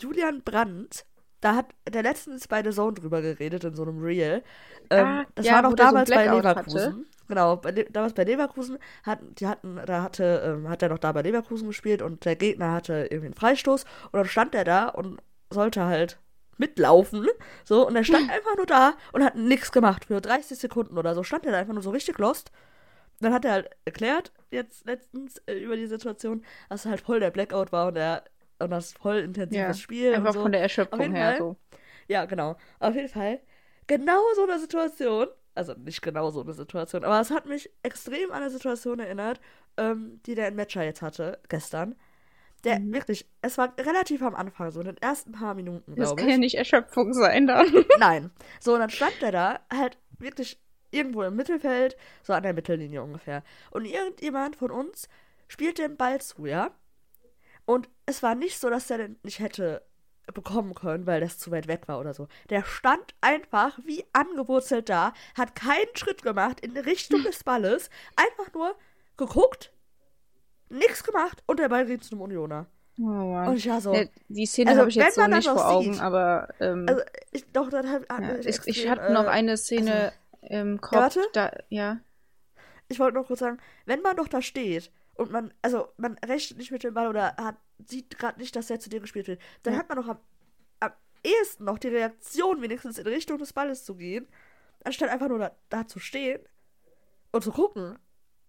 Julian Brandt, da hat der letztens bei The Zone drüber geredet in so einem Reel. Das war noch damals bei Leverkusen. Genau, damals bei Leverkusen hat er noch da bei Leverkusen gespielt und der Gegner hatte irgendwie einen Freistoß und dann stand er da und sollte halt mitlaufen, so, und er stand einfach nur da und hat nichts gemacht. Für 30 Sekunden oder so stand er da einfach nur so richtig lost. Dann hat er halt erklärt, jetzt letztens über die Situation, dass halt voll der Blackout war und das voll intensives Spiel. Einfach und so. Von der Erschöpfung her so. Ja, genau. Auf jeden Fall. Genau so eine Situation. Also nicht genau so eine Situation, aber es hat mich extrem an eine Situation erinnert, die der in Metscher jetzt hatte, gestern. Der wirklich, es war relativ am Anfang, so in den ersten paar Minuten, glaube ich. Das kann ja nicht Erschöpfung sein dann. Nein. So, und dann stand der da halt wirklich irgendwo im Mittelfeld, so an der Mittellinie ungefähr. Und irgendjemand von uns spielt den Ball zu, ja? Und es war nicht so, dass der den nicht hätte bekommen können, weil das zu weit weg war oder so. Der stand einfach wie angewurzelt da, hat keinen Schritt gemacht in Richtung des Balles, einfach nur geguckt, nichts gemacht und der Ball ging zu einem Unioner. Oh Mann. Und ich war so... Ja, die Szene also, habe ich jetzt so nicht vor Augen, sieht, aber... also, ich, doch, dann hab, ja, ich hatte noch eine Szene im Kopf. Ja, warte. Da, ja. Ich wollte noch kurz sagen, wenn man doch da steht und man, also man rechnet nicht mit dem Ball oder sieht gerade nicht, dass der zu dir gespielt wird, dann hat man doch am ehesten noch die Reaktion, wenigstens in Richtung des Balles zu gehen, anstatt einfach nur da zu stehen und zu gucken.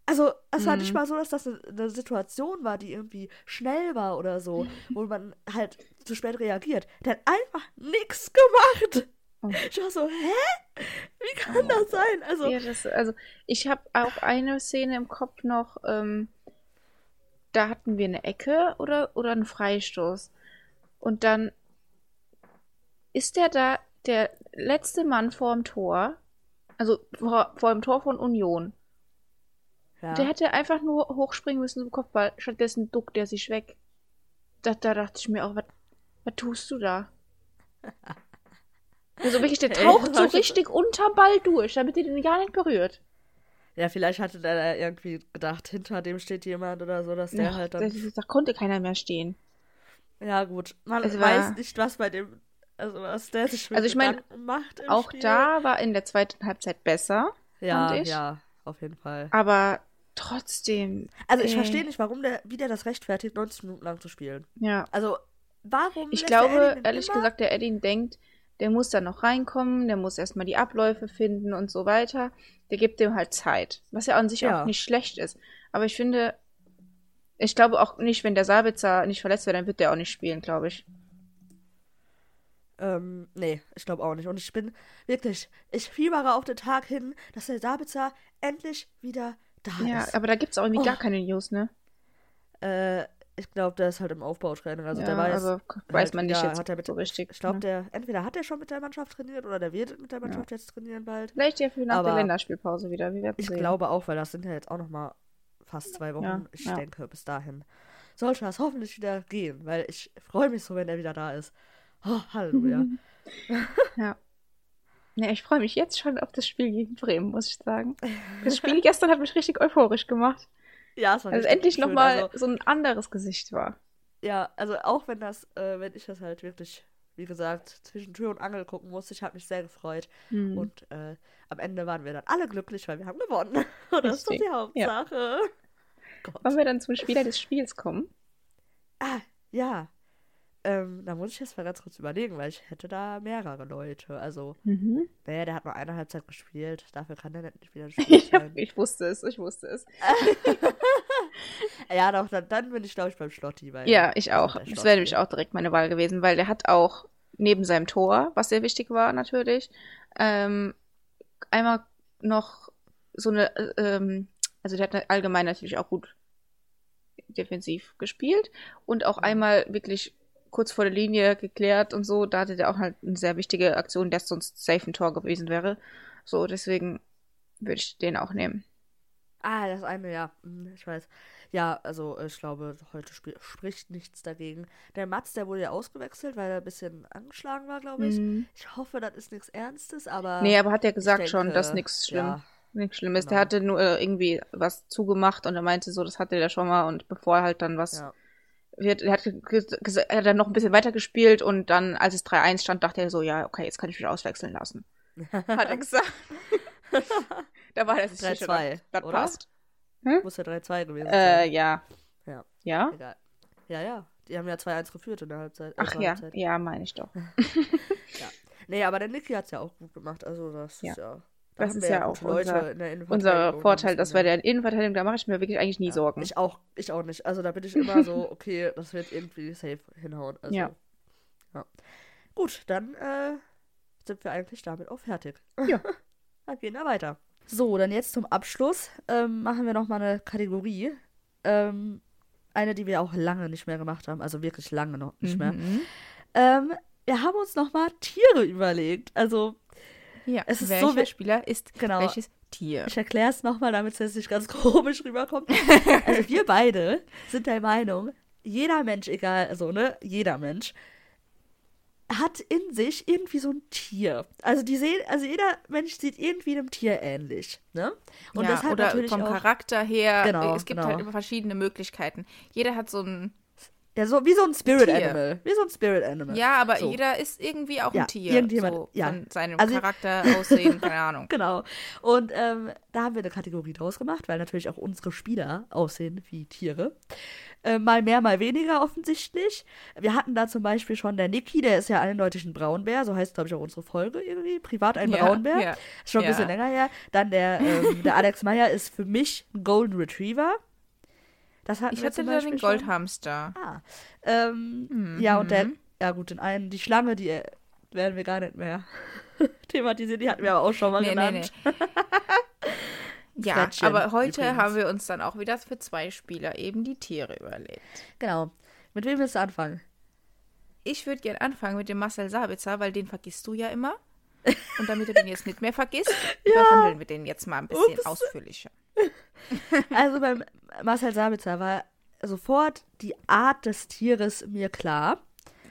Also, es war nicht mal so, dass das eine Situation war, die irgendwie schnell war oder so, wo man halt zu spät reagiert. Der hat einfach nichts gemacht. Oh. Ich war so, hä? Wie kann das sein? Also, ja, also ich habe auch eine Szene im Kopf noch, da hatten wir eine Ecke oder einen Freistoß. Und dann ist der da, der letzte Mann vorm Tor, also vor dem Tor von Union. Ja. Der hätte einfach nur hochspringen müssen zum Kopfball. Stattdessen duckt der sich weg. Da dachte ich mir auch, was tust du da? Also wirklich, der taucht so richtig unterm Ball durch, damit er den gar nicht berührt. Ja, vielleicht hatte der da irgendwie gedacht, hinter dem steht jemand oder so, dass der halt dann... Da konnte keiner mehr stehen. Ja, gut. Man weiß nicht, was bei dem... Also, was der sich mit Gedanken macht im Spiel. Da war in der zweiten Halbzeit besser, fand ich. Ja, auf jeden Fall. Aber trotzdem. Also ich verstehe nicht, warum der das rechtfertigt, 90 Minuten lang zu spielen. Ja. Also warum? Ich glaube, ehrlich gesagt, der Eddie denkt, der muss da noch reinkommen, der muss erstmal die Abläufe finden und so weiter. Der gibt dem halt Zeit, was ja an sich auch nicht schlecht ist. Aber ich finde, ich glaube auch nicht, wenn der Sabitzer nicht verletzt wäre, dann wird der auch nicht spielen, glaube ich. Nee, ich glaube auch nicht. Und ich bin wirklich, ich fiebere auf den Tag hin, dass der Sabitzer endlich wieder da ist. Ja, aber da gibt's auch irgendwie gar keine News, ne? Ich glaube, der ist halt im Aufbautraining. Also der weiß, also weiß man nicht jetzt so richtig. Ich glaube, der entweder hat er schon mit der Mannschaft trainiert oder der wird mit der Mannschaft jetzt trainieren bald. Vielleicht ja für nach der Länderspielpause wieder. Wir werden sehen. Ich glaube auch, weil das sind ja jetzt auch nochmal fast 2 Wochen. Ja. Ich denke, bis dahin sollte das hoffentlich wieder gehen, weil ich freue mich so, wenn er wieder da ist. Oh, Halleluja. Ja. Ja, ich freue mich jetzt schon auf das Spiel gegen Bremen, muss ich sagen. Das Spiel gestern hat mich richtig euphorisch gemacht. Ja, es war also endlich nochmal so ein anderes Gesicht war. Ja, also auch wenn das, wenn ich das halt wirklich, wie gesagt, zwischen Tür und Angel gucken musste, ich habe mich sehr gefreut. Mhm. Und am Ende waren wir dann alle glücklich, weil wir haben gewonnen. Und das ist doch die Hauptsache. Ja. Gott. Wollen wir dann zum Spieler des Spiels kommen? Ah, ja. Da muss ich jetzt mal ganz kurz überlegen, weil ich hätte da mehrere Leute. Also, naja, der hat nur eine Halbzeit gespielt. Dafür kann der nicht wieder spielen. Ich wusste es. Ja, doch, dann bin ich, glaube ich, beim Schlotti. Ja, ich auch. Das wäre nämlich auch direkt meine Wahl gewesen, weil der hat auch neben seinem Tor, was sehr wichtig war natürlich, einmal noch so eine, also der hat allgemein natürlich auch gut defensiv gespielt und auch einmal wirklich kurz vor der Linie geklärt und so, da hatte der auch halt eine sehr wichtige Aktion, dass sonst safe ein Tor gewesen wäre. So, deswegen würde ich den auch nehmen. Ah, das eine, ja. Ich weiß. Ja, also ich glaube, heute spricht nichts dagegen. Der Mats, der wurde ja ausgewechselt, weil er ein bisschen angeschlagen war, glaube ich. Ich hoffe, das ist nichts Ernstes, aber... Nee, aber hat er gesagt schon, dass nichts Schlimmes. Genau. Der hatte nur irgendwie was zugemacht und er meinte so, das hatte der schon mal und bevor halt dann was... Ja. Er hat dann noch ein bisschen weiter gespielt und dann, als es 3-1 stand, dachte er so, ja, okay, jetzt kann ich mich auswechseln lassen. Hat er gesagt. Da war das 3-2, das passt. Hm? Muss ja 3-2 gewesen sein. Ja. Egal. Ja. Die haben ja 2-1 geführt in der Halbzeit. Halbzeit. Ja, meine ich doch. Ja. Nee, aber der Nicky hat es ja auch gut gemacht. Also das ist ja... Das ist ja auch unser Vorteil, dass wir der Innenverteidigung, da mache ich mir wirklich eigentlich nie Sorgen. Ich auch nicht. Also da bin ich immer so, okay, das wird irgendwie safe hinhauen. Also, ja. Gut, dann sind wir eigentlich damit auch fertig. Ja. Dann gehen wir weiter. So, dann jetzt zum Abschluss machen wir nochmal eine Kategorie. Eine, die wir auch lange nicht mehr gemacht haben. Also wirklich lange noch nicht mehr. Wir haben uns nochmal Tiere überlegt. Also, ja, es ist welcher Spieler ist welches Tier? Ich erkläre es nochmal, damit es jetzt nicht ganz komisch rüberkommt. Also wir beide sind der Meinung, jeder Mensch, egal, also ne, jeder Mensch hat in sich irgendwie so ein Tier. Also die sehen, also jeder Mensch sieht irgendwie einem Tier ähnlich, ne? Und ja, das hat oder natürlich vom auch, Charakter her. Genau, es gibt halt immer verschiedene Möglichkeiten. Jeder hat so ein wie so ein Spirit Tier. Animal. Wie so ein Spirit Animal. Ja, aber so. Jeder ist irgendwie auch ein Tier. Irgendjemand, so, von seinem Charakter, Aussehen, keine Ahnung. Genau. Und da haben wir eine Kategorie draus gemacht, weil natürlich auch unsere Spieler aussehen wie Tiere. Mal mehr, mal weniger offensichtlich. Wir hatten da zum Beispiel schon der Niki, der ist ja eindeutig ein Braunbär. So heißt, glaube ich, auch unsere Folge irgendwie. Privat ein Braunbär. Ja, ist schon ein bisschen länger her. Dann der Alex Meyer ist für mich ein Golden Retriever. Das ich hatte da den Goldhamster. Ja, und der, ja gut, den einen, die Schlange, die werden wir gar nicht mehr thematisieren, die hatten wir aber auch schon mal genannt. Nee. Ja, Frettchen, aber heute übrigens haben wir uns dann auch wieder für zwei Spieler eben die Tiere überlegt. Genau. Mit wem willst du anfangen? Ich würde gerne anfangen mit dem Marcel Sabitzer, weil den vergisst du ja immer. Und damit du den jetzt nicht mehr vergisst, behandeln wir den jetzt mal ein bisschen ausführlicher. Also beim Marcel Sabitzer war sofort die Art des Tieres mir klar.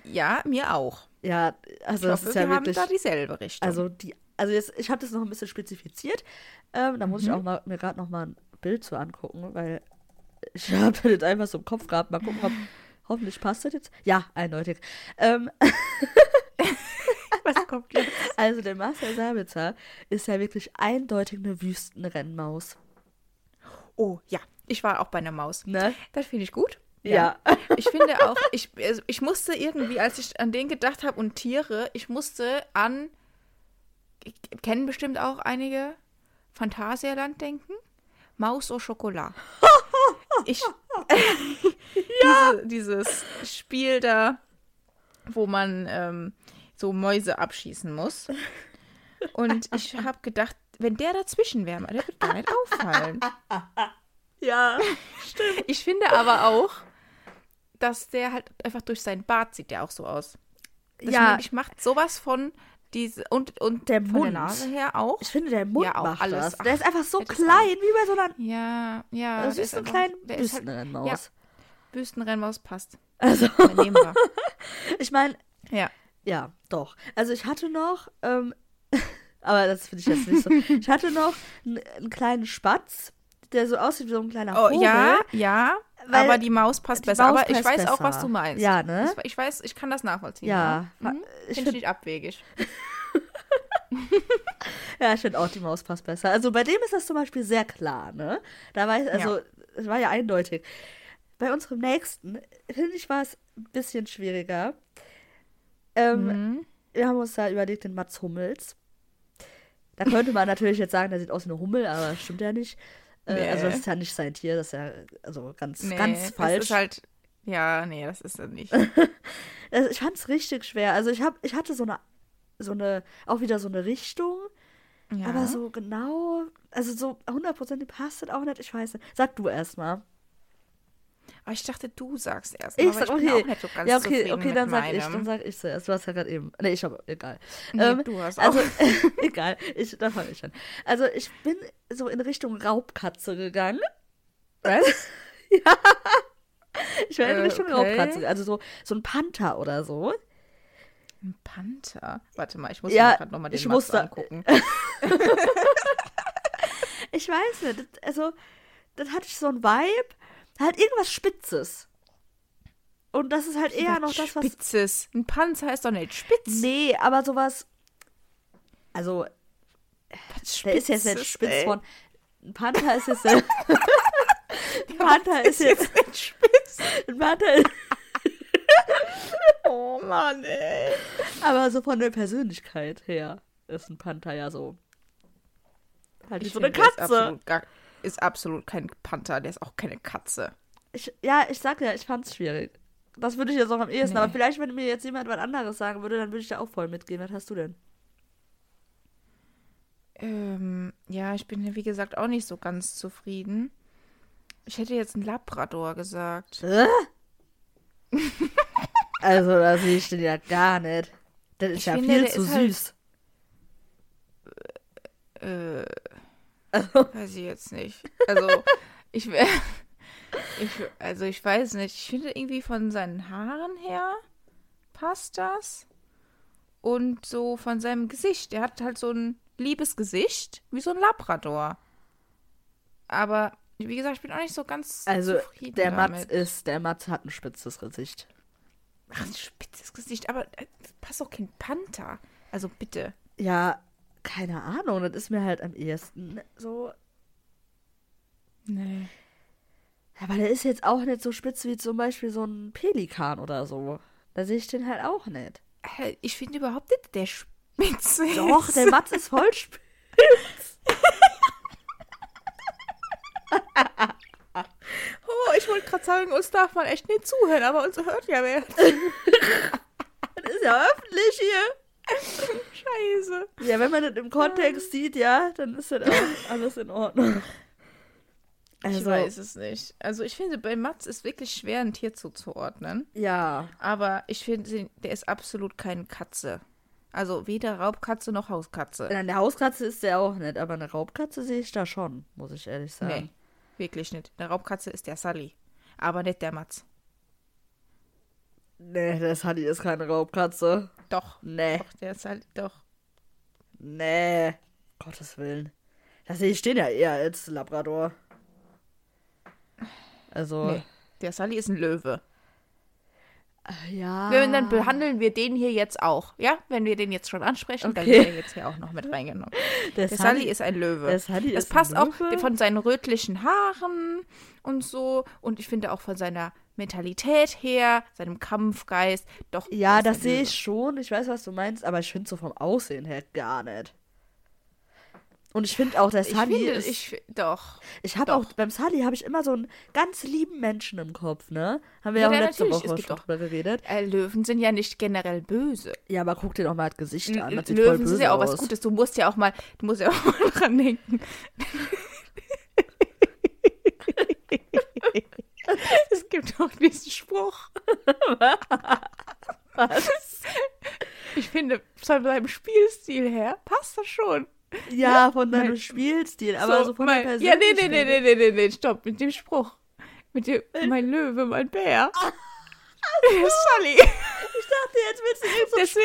Ja, mir auch. Ja, also ich das hoffe, ist ja wir wirklich, haben da dieselbe Richtung. Also jetzt, ich habe das noch ein bisschen spezifiziert. Da muss ich auch mal, mir gerade noch mal ein Bild zu angucken, weil ich habe das jetzt einfach so im Kopf gehabt. Mal gucken, hoffentlich passt das jetzt. Ja, eindeutig. Was kommt jetzt? Also der Marcel Sabitzer ist ja wirklich eindeutig eine Wüstenrennmaus. Oh ja, ich war auch bei einer Maus. Ne? Das finde ich gut. Ja. Ich finde auch, ich musste irgendwie, als ich an den gedacht habe und Tiere, ich musste an, kennen bestimmt auch einige, Phantasialand denken, Maus au Chocolat. Dieses Spiel da, wo man so Mäuse abschießen muss. Und ich habe gedacht, wenn der dazwischen wäre, der würde gar nicht auffallen. Ja, stimmt. Ich finde aber auch, dass der halt einfach durch seinen Bart sieht der auch so aus. Das ich macht sowas von diese und der von Mund. Der Nase her auch. Ich finde, der Mund macht alles. Das. Der ist einfach so klein, wie bei so einer das ist so ein kleiner Büstenrennmaus. Halt, Büstenrennmaus passt. Also. Ich meine, ja, doch. Also ich hatte noch aber das finde ich jetzt nicht so. Ich hatte noch einen kleinen Spatz, der so aussieht wie so ein kleiner Vogel. Oh, ja, aber die Maus passt besser. Aber ich weiß auch, was du meinst. Ja, ne? Ich weiß, ich kann das nachvollziehen. Ja. Finde ich nicht abwegig. Ja, ich finde auch, die Maus passt besser. Also bei dem ist das zum Beispiel sehr klar, ne? Da war ich, es war ja eindeutig. Bei unserem nächsten, finde ich, war es ein bisschen schwieriger. Wir haben uns da überlegt, den Mats Hummels. Da könnte man natürlich jetzt sagen, der sieht aus wie eine Hummel, aber das stimmt ja nicht. Nee. Also das ist ja nicht sein Tier, das ist ja also ganz falsch. Das ist halt, das ist er nicht. Also ich fand es richtig schwer. Also ich hatte so eine auch wieder so eine Richtung, aber so genau, also so 100% passt das auch nicht, ich weiß nicht. Sag du erstmal. Aber ich dachte, du sagst erst mal. Ich sag, bin auch nicht so ganz zufrieden mit meinem. Dann sag ich zuerst. Du hast ja gerade eben. Nee, ich habe, egal. Nee, du hast auch. Also, egal, da fange ich an. Also, ich bin so in Richtung Raubkatze gegangen. Was? Ich war in Richtung Raubkatze. Also, so ein Panther oder so. Ein Panther? Warte mal, ich muss mir gerade nochmal den Mats angucken. Ich weiß nicht. Das hatte ich so ein Vibe. Halt irgendwas Spitzes. Und das ist halt eher noch das, was... Spitzes. Ein Panzer ist doch nicht spitz. Nee, aber sowas... Also... Was der ist jetzt nicht spitz von... Ein Panther ist jetzt... Ein Panther ist jetzt nicht spitz. Ein Panther ist... Oh Mann, ey. Aber so von der Persönlichkeit her ist ein Panther ja so... Halt nicht so eine Katze. Ist absolut kein Panther, der ist auch keine Katze. Ich sag ja, ich fand's schwierig. Das würde ich jetzt auch am ehesten, aber vielleicht, wenn mir jetzt jemand was anderes sagen würde, dann würde ich da auch voll mitgehen. Was hast du denn? Ja, ich bin, wie gesagt, auch nicht so ganz zufrieden. Ich hätte jetzt einen Labrador gesagt. Also, das sehe ich den ja gar nicht. Das ist ich ja finde, viel zu süß. Halt, weiß ich jetzt nicht. Also, ich weiß nicht. Ich finde irgendwie von seinen Haaren her passt das. Und so von seinem Gesicht. Er hat halt so ein liebes Gesicht, wie so ein Labrador. Aber, wie gesagt, ich bin auch nicht so ganz zufrieden damit. Also, der Mats hat ein spitzes Gesicht. Ach, ein spitzes Gesicht, aber passt auch kein Panther. Also, bitte. Ja, keine Ahnung, das ist mir halt am ehesten so... Nee. Aber der ist jetzt auch nicht so spitz wie zum Beispiel so ein Pelikan oder so. Da sehe ich den halt auch nicht. Ich finde überhaupt nicht, der spitz ist. Doch, der Mats ist voll spitz. Oh, ich wollte gerade sagen, uns darf man echt nicht zuhören, aber uns hört ja wer. Das ist ja öffentlich hier. Scheiße. Ja, wenn man das im Kontext sieht, ja, dann ist das auch alles in Ordnung. Also, ich weiß es nicht. Also ich finde, bei Mats ist wirklich schwer, ein Tier zuzuordnen. Ja. Aber ich finde, der ist absolut keine Katze. Also weder Raubkatze noch Hauskatze. Nein, eine Hauskatze ist der auch nicht, aber eine Raubkatze sehe ich da schon, muss ich ehrlich sagen. Nee, wirklich nicht. Eine Raubkatze ist der Sully, aber nicht der Mats. Nee, der Sully ist keine Raubkatze. Doch. Nee. Doch, der Sully, doch. Nee, Gottes Willen. Da sehe ich den ja eher als Labrador. Also. Nee, der Sully ist ein Löwe. Ja. Wenn, dann behandeln wir den hier jetzt auch. Ja, wenn wir den jetzt schon ansprechen, okay, dann wird er jetzt hier auch noch mit reingenommen. Der Sully ist ein Löwe. Der Sully das ist passt ein Löwe. Auch von seinen rötlichen Haaren und so. Und ich finde auch von seiner Mentalität her, seinem Kampfgeist. Doch. Ja, das sehe ich schon. Ich weiß, was du meinst, aber ich finde so vom Aussehen her gar nicht. Und ich finde auch, der Sully ist... Doch. Ich habe auch, beim Sully habe ich immer so einen ganz lieben Menschen im Kopf, ne? Haben wir ja auch letzte Woche schon drüber geredet. Löwen sind ja nicht generell böse. Ja, aber guck dir doch mal das Gesicht an. Das sieht Löwen sind ja auch was Gutes. Du musst ja auch mal dran denken. Es gibt auch diesen Spruch. Was? Ich finde, von seinem Spielstil her passt das schon. Ja, von deinem Spielstil, aber so von der Persönlichkeit. Ja, nee, stopp, mit dem Spruch. Mit dem, mein Löwe, mein Bär. Ach, also, der Sully. Ich dachte, jetzt willst du eben so ein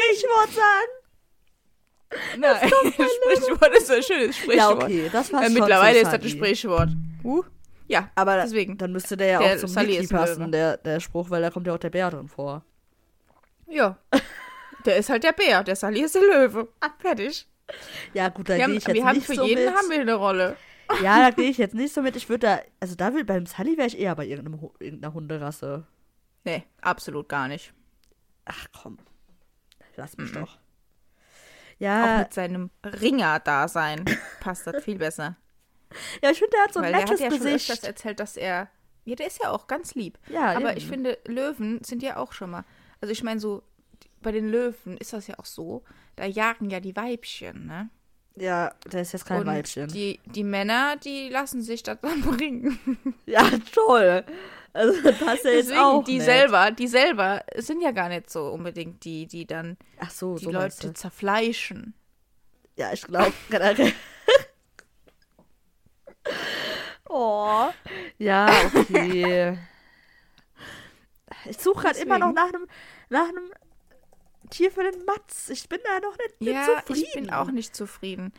Sprichwort sagen. Nein, das Sprichwort ist ein schönes Sprichwort. Ja, okay, das passt schon. Mittlerweile ist das ein Sprichwort. Ja, aber deswegen. Dann müsste der ja auch zum Mucki passen, der Spruch, weil da kommt ja auch der Bär drin vor. Ja, der ist halt der Bär, der Sully ist der Löwe. Fertig. Ja, gut, da gehe ich jetzt nicht so mit. Haben wir eine Rolle. Ja, da gehe ich jetzt nicht so mit. Ich würde da, beim Sully wäre ich eher bei irgendeiner Hunderasse. Nee, absolut gar nicht. Ach komm, lass mich doch. Ja. Auch mit seinem Ringer-Dasein passt das viel besser. Ja, ich finde, der hat so ein nettes Gesicht. Weil der hat ja schon öfters erzählt, dass er, ja, der ist ja auch ganz lieb. Ja, aber eben. Ich finde, Löwen sind ja auch schon mal, also ich meine so, bei den Löwen ist das ja auch so, da jagen ja die Weibchen, ne? Ja, da ist jetzt kein und Weibchen. Die Männer, die lassen sich das dann bringen. Ja, toll. Also das passt ja jetzt deswegen auch die nicht. Die selber sind ja gar nicht so unbedingt die dann ach so, die so Leute zerfleischen. Ja, ich glaube generell. Oh. Ja, okay. Ich suche gerade immer noch nach einem Tier für den Mats. Ich bin da noch nicht zufrieden. Ja, ich bin auch nicht zufrieden.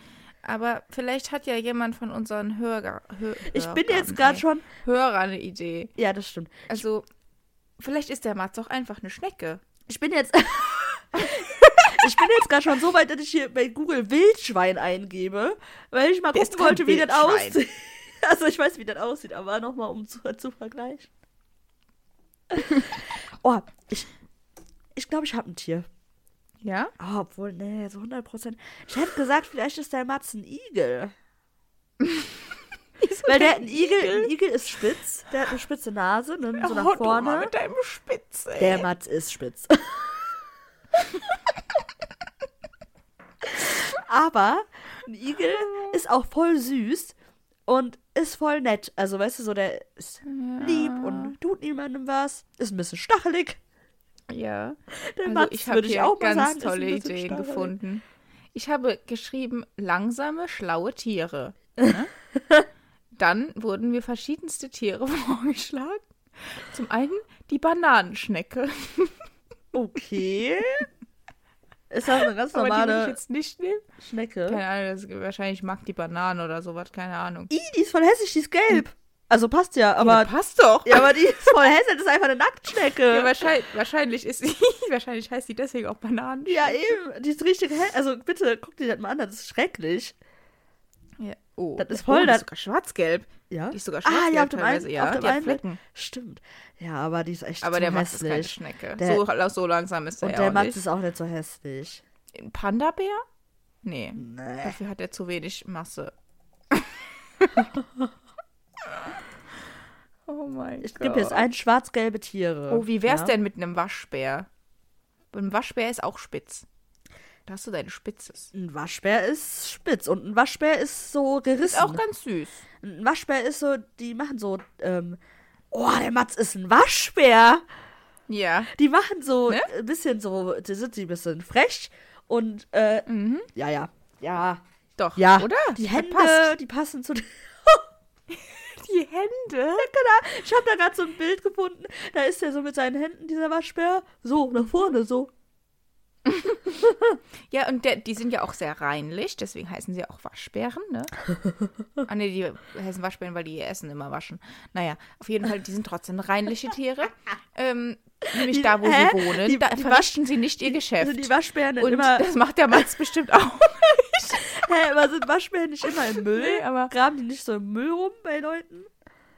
Aber vielleicht hat ja jemand von unseren Hörern eine Idee. Ja, das stimmt. Also, vielleicht ist der Mats auch einfach eine Schnecke. Ich bin jetzt gerade schon so weit, dass ich hier bei Google Wildschwein eingebe, weil ich mal gucken wollte, wie das aussieht. Also, ich weiß, wie das aussieht, aber nochmal, um zu vergleichen. Oh, ich glaube, ich habe ein Tier. Ja? Oh, obwohl, nee, so 100%. Ich hätte gesagt, vielleicht ist der Mats ein Igel. Weil der hat einen Igel. Ein Igel ist spitz. Der hat eine spitze Nase, ne, so nach vorne. Du mal mit deinem Spitz, ey. Der Mats ist spitz. Aber Ein Igel ist auch voll süß und ist voll nett. Also, weißt du, so der ist lieb und tut niemandem was. Ist ein bisschen stachelig. Ja. Der also Mats, ich habe hier auch ganz sagen, tolle Ideen stachelig. Gefunden. Ich habe geschrieben, langsame, schlaue Tiere. Ne? Dann wurden mir verschiedenste Tiere vorgeschlagen. Zum einen die Bananenschnecke. Okay. Ist das eine ganz normale die will ich jetzt nicht nehmen. Schnecke? Keine Ahnung, das wahrscheinlich mag die Bananen oder sowas, keine Ahnung. Ih, die ist voll hässlich, die ist gelb. Also passt ja, aber... Ja, passt doch. Ja, aber die ist voll hässlich, das ist einfach eine Nacktschnecke. Ja, wahrscheinlich ist sie... Wahrscheinlich heißt sie deswegen auch Bananen. Ja, eben, die ist richtig hässlich. Also bitte, guck dir das mal an, das ist schrecklich. Ja. Oh, das ist voll... Oh, die ist sogar schwarz-gelb. Ja? Die ist sogar schwarz-gelb ja, auf dem teilweise. Einen, ja, auf dem die einen. Hat Flecken. Stimmt. Ja, aber die ist echt aber so hässlich. Aber der Mats ist keine Schnecke. So langsam ist er ja auch nicht. Und der Mats ist auch nicht so hässlich. Ein Panda-Bär? Nee. Dafür hat er zu wenig Masse. Oh mein Gott. Es gibt jetzt ein schwarz-gelbe Tiere. Oh, wie wär's denn mit einem Waschbär? Ein Waschbär ist auch spitz. Da hast du deine Spitzes. Ein Waschbär ist spitz und ein Waschbär ist so gerissen. Ist auch ganz süß. Ein Waschbär ist so, die machen so, der Mats ist ein Waschbär. Ja. Die machen so ein bisschen so, die sind ein bisschen frech und, ja. Doch, ja. Oder? Die Hände, die passen zu den... Die Hände? Genau. Ich habe da gerade so ein Bild gefunden, da ist der so mit seinen Händen, dieser Waschbär, so nach vorne, so. Ja, und die sind ja auch sehr reinlich, deswegen heißen sie auch Waschbären, ne? Ah, ne, die heißen Waschbären, weil die ihr Essen immer waschen. Naja, auf jeden Fall, die sind trotzdem reinliche Tiere. Nämlich da, wo sie wohnen, da verrichten sie nicht ihr Geschäft. Also die Waschbären und immer... Das macht der Mats bestimmt auch nicht. Aber sind Waschbären nicht immer im Müll? Nee, aber graben die nicht so im Müll rum bei Leuten?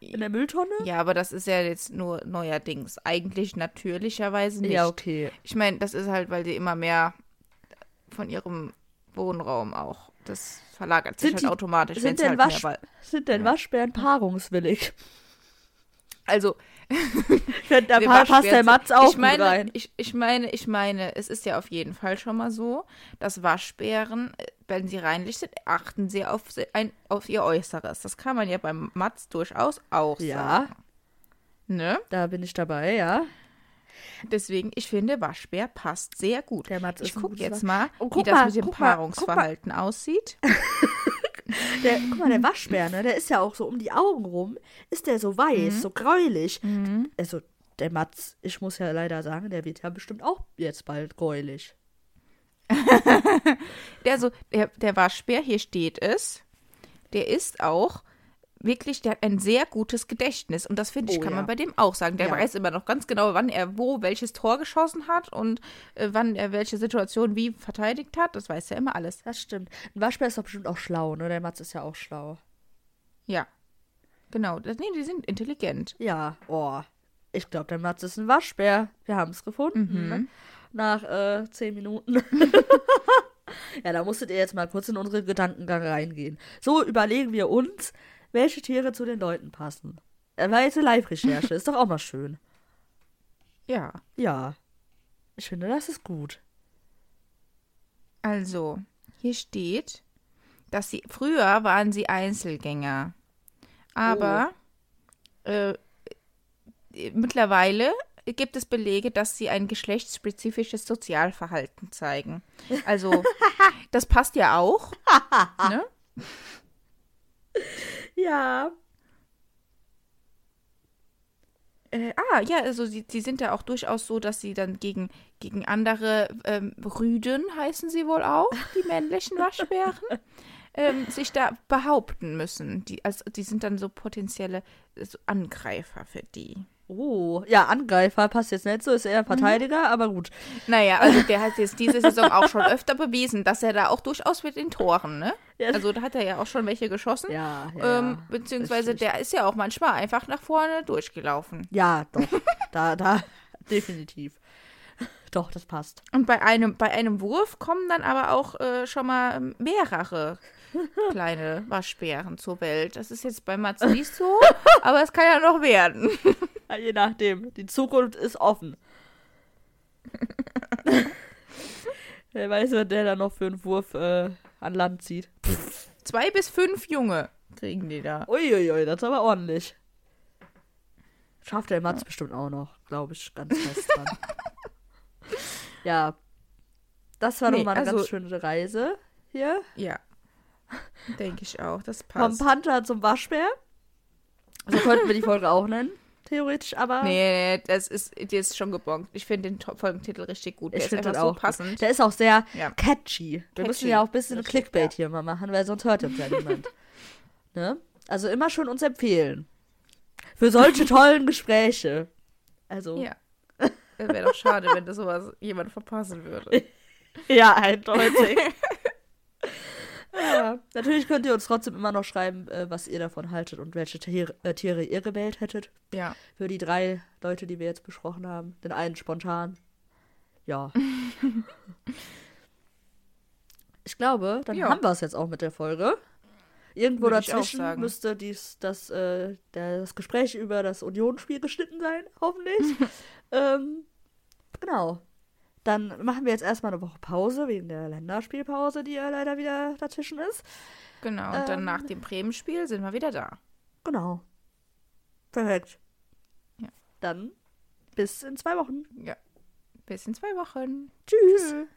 In der Mülltonne? Ja, aber das ist ja jetzt nur neuerdings. Eigentlich natürlicherweise nicht. Ja, okay. Ich meine, das ist halt, weil die immer mehr von ihrem Wohnraum auch, das verlagert sich halt automatisch. Sind denn Waschbären paarungswillig? Also, da passt der Mats auch rein. Ich meine, es ist ja auf jeden Fall schon mal so, dass Waschbären, wenn sie reinlich sind, achten sie auf ihr Äußeres. Das kann man ja beim Mats durchaus auch sagen. Ja, ne? Da bin ich dabei, ja. Deswegen, ich finde, Waschbär passt sehr gut. Der Mats ich gucke jetzt mal, wie das mit dem Paarungsverhalten aussieht. Der Waschbär, ne, der ist ja auch so um die Augen rum, ist der so weiß, so gräulich. Mhm. Also der Mats, ich muss ja leider sagen, der wird ja bestimmt auch jetzt bald gräulich. der Waschbär, hier steht es, der ist auch wirklich, der hat ein sehr gutes Gedächtnis. Und das, finde ich, kann man bei dem auch sagen. Der weiß immer noch ganz genau, wann er wo welches Tor geschossen hat und wann er welche Situation wie verteidigt hat. Das weiß er immer alles. Das stimmt. Ein Waschbär ist doch bestimmt auch schlau, ne? Der Mats ist ja auch schlau. Ja. Genau. Nee, die sind intelligent. Ja. Oh. Ich glaube, der Mats ist ein Waschbär. Wir haben es gefunden. Mhm. Ne? Nach 10 Minuten. Ja, da musstet ihr jetzt mal kurz in unsere Gedankengang reingehen. So überlegen wir uns, welche Tiere zu den Leuten passen. War jetzt eine Live-Recherche, ist doch auch mal schön. Ja. Ja. Ich finde, das ist gut. Also, hier steht, dass sie, früher waren sie Einzelgänger. Aber mittlerweile gibt es Belege, dass sie ein geschlechtsspezifisches Sozialverhalten zeigen. Also, das passt ja auch. Ne? Ja. Also sie sind ja auch durchaus so, dass sie dann gegen andere Rüden, heißen sie wohl auch, die männlichen Waschbären, sich da behaupten müssen. Die sind dann so potenzielle so Angreifer für die. Oh, ja, Angreifer passt jetzt nicht so, ist eher Verteidiger, aber gut. Naja, also der hat jetzt diese Saison auch schon öfter bewiesen, dass er da auch durchaus mit den Toren, ne? Ja. Also da hat er ja auch schon welche geschossen. Ja. Beziehungsweise der ist ja auch manchmal einfach nach vorne durchgelaufen. Ja, doch, da, definitiv. Doch, das passt. Und bei einem Wurf kommen dann aber auch schon mal mehrere kleine Waschbären zur Welt. Das ist jetzt bei Mats nicht so, aber es kann ja noch werden. Je nachdem. Die Zukunft ist offen. Wer weiß, was der da noch für einen Wurf an Land zieht. 2 bis 5 Junge kriegen die da. Uiuiui, das ist aber ordentlich. Schafft der Mats bestimmt auch noch, glaube ich, ganz fest dran. Ja, das war nochmal eine ganz schöne Reise hier. Ja, denke ich auch, das passt. Vom Panther zum Waschbär. So könnten wir die Folge auch nennen, theoretisch, aber... Nee, das ist, die ist schon gebongt. Ich finde den Folgentitel richtig gut. Ich finde das auch so passend. Der ist auch sehr catchy. Wir müssen ja auch ein bisschen Clickbait hier mal machen, weil sonst hört uns ja niemand. Ne? Also immer schon uns empfehlen. Für solche tollen Gespräche. Also... Ja. Das wäre doch schade, wenn das sowas jemand verpassen würde. Ja, eindeutig. Ja. Natürlich könnt ihr uns trotzdem immer noch schreiben, was ihr davon haltet und welche Tiere ihr gewählt hättet. Ja. Für die 3 Leute, die wir jetzt besprochen haben. Den einen spontan. Ja. Ich glaube, dann haben wir es jetzt auch mit der Folge. Irgendwo dazwischen müsste das Gespräch über das Union-Spiel geschnitten sein, hoffentlich. Genau. Dann machen wir jetzt erstmal eine Woche Pause, wegen der Länderspielpause, die ja leider wieder dazwischen ist. Genau, und dann nach dem Bremen-Spiel sind wir wieder da. Genau. Perfekt. Ja. Dann bis in 2 Wochen. Ja, bis in 2 Wochen. Tschüss.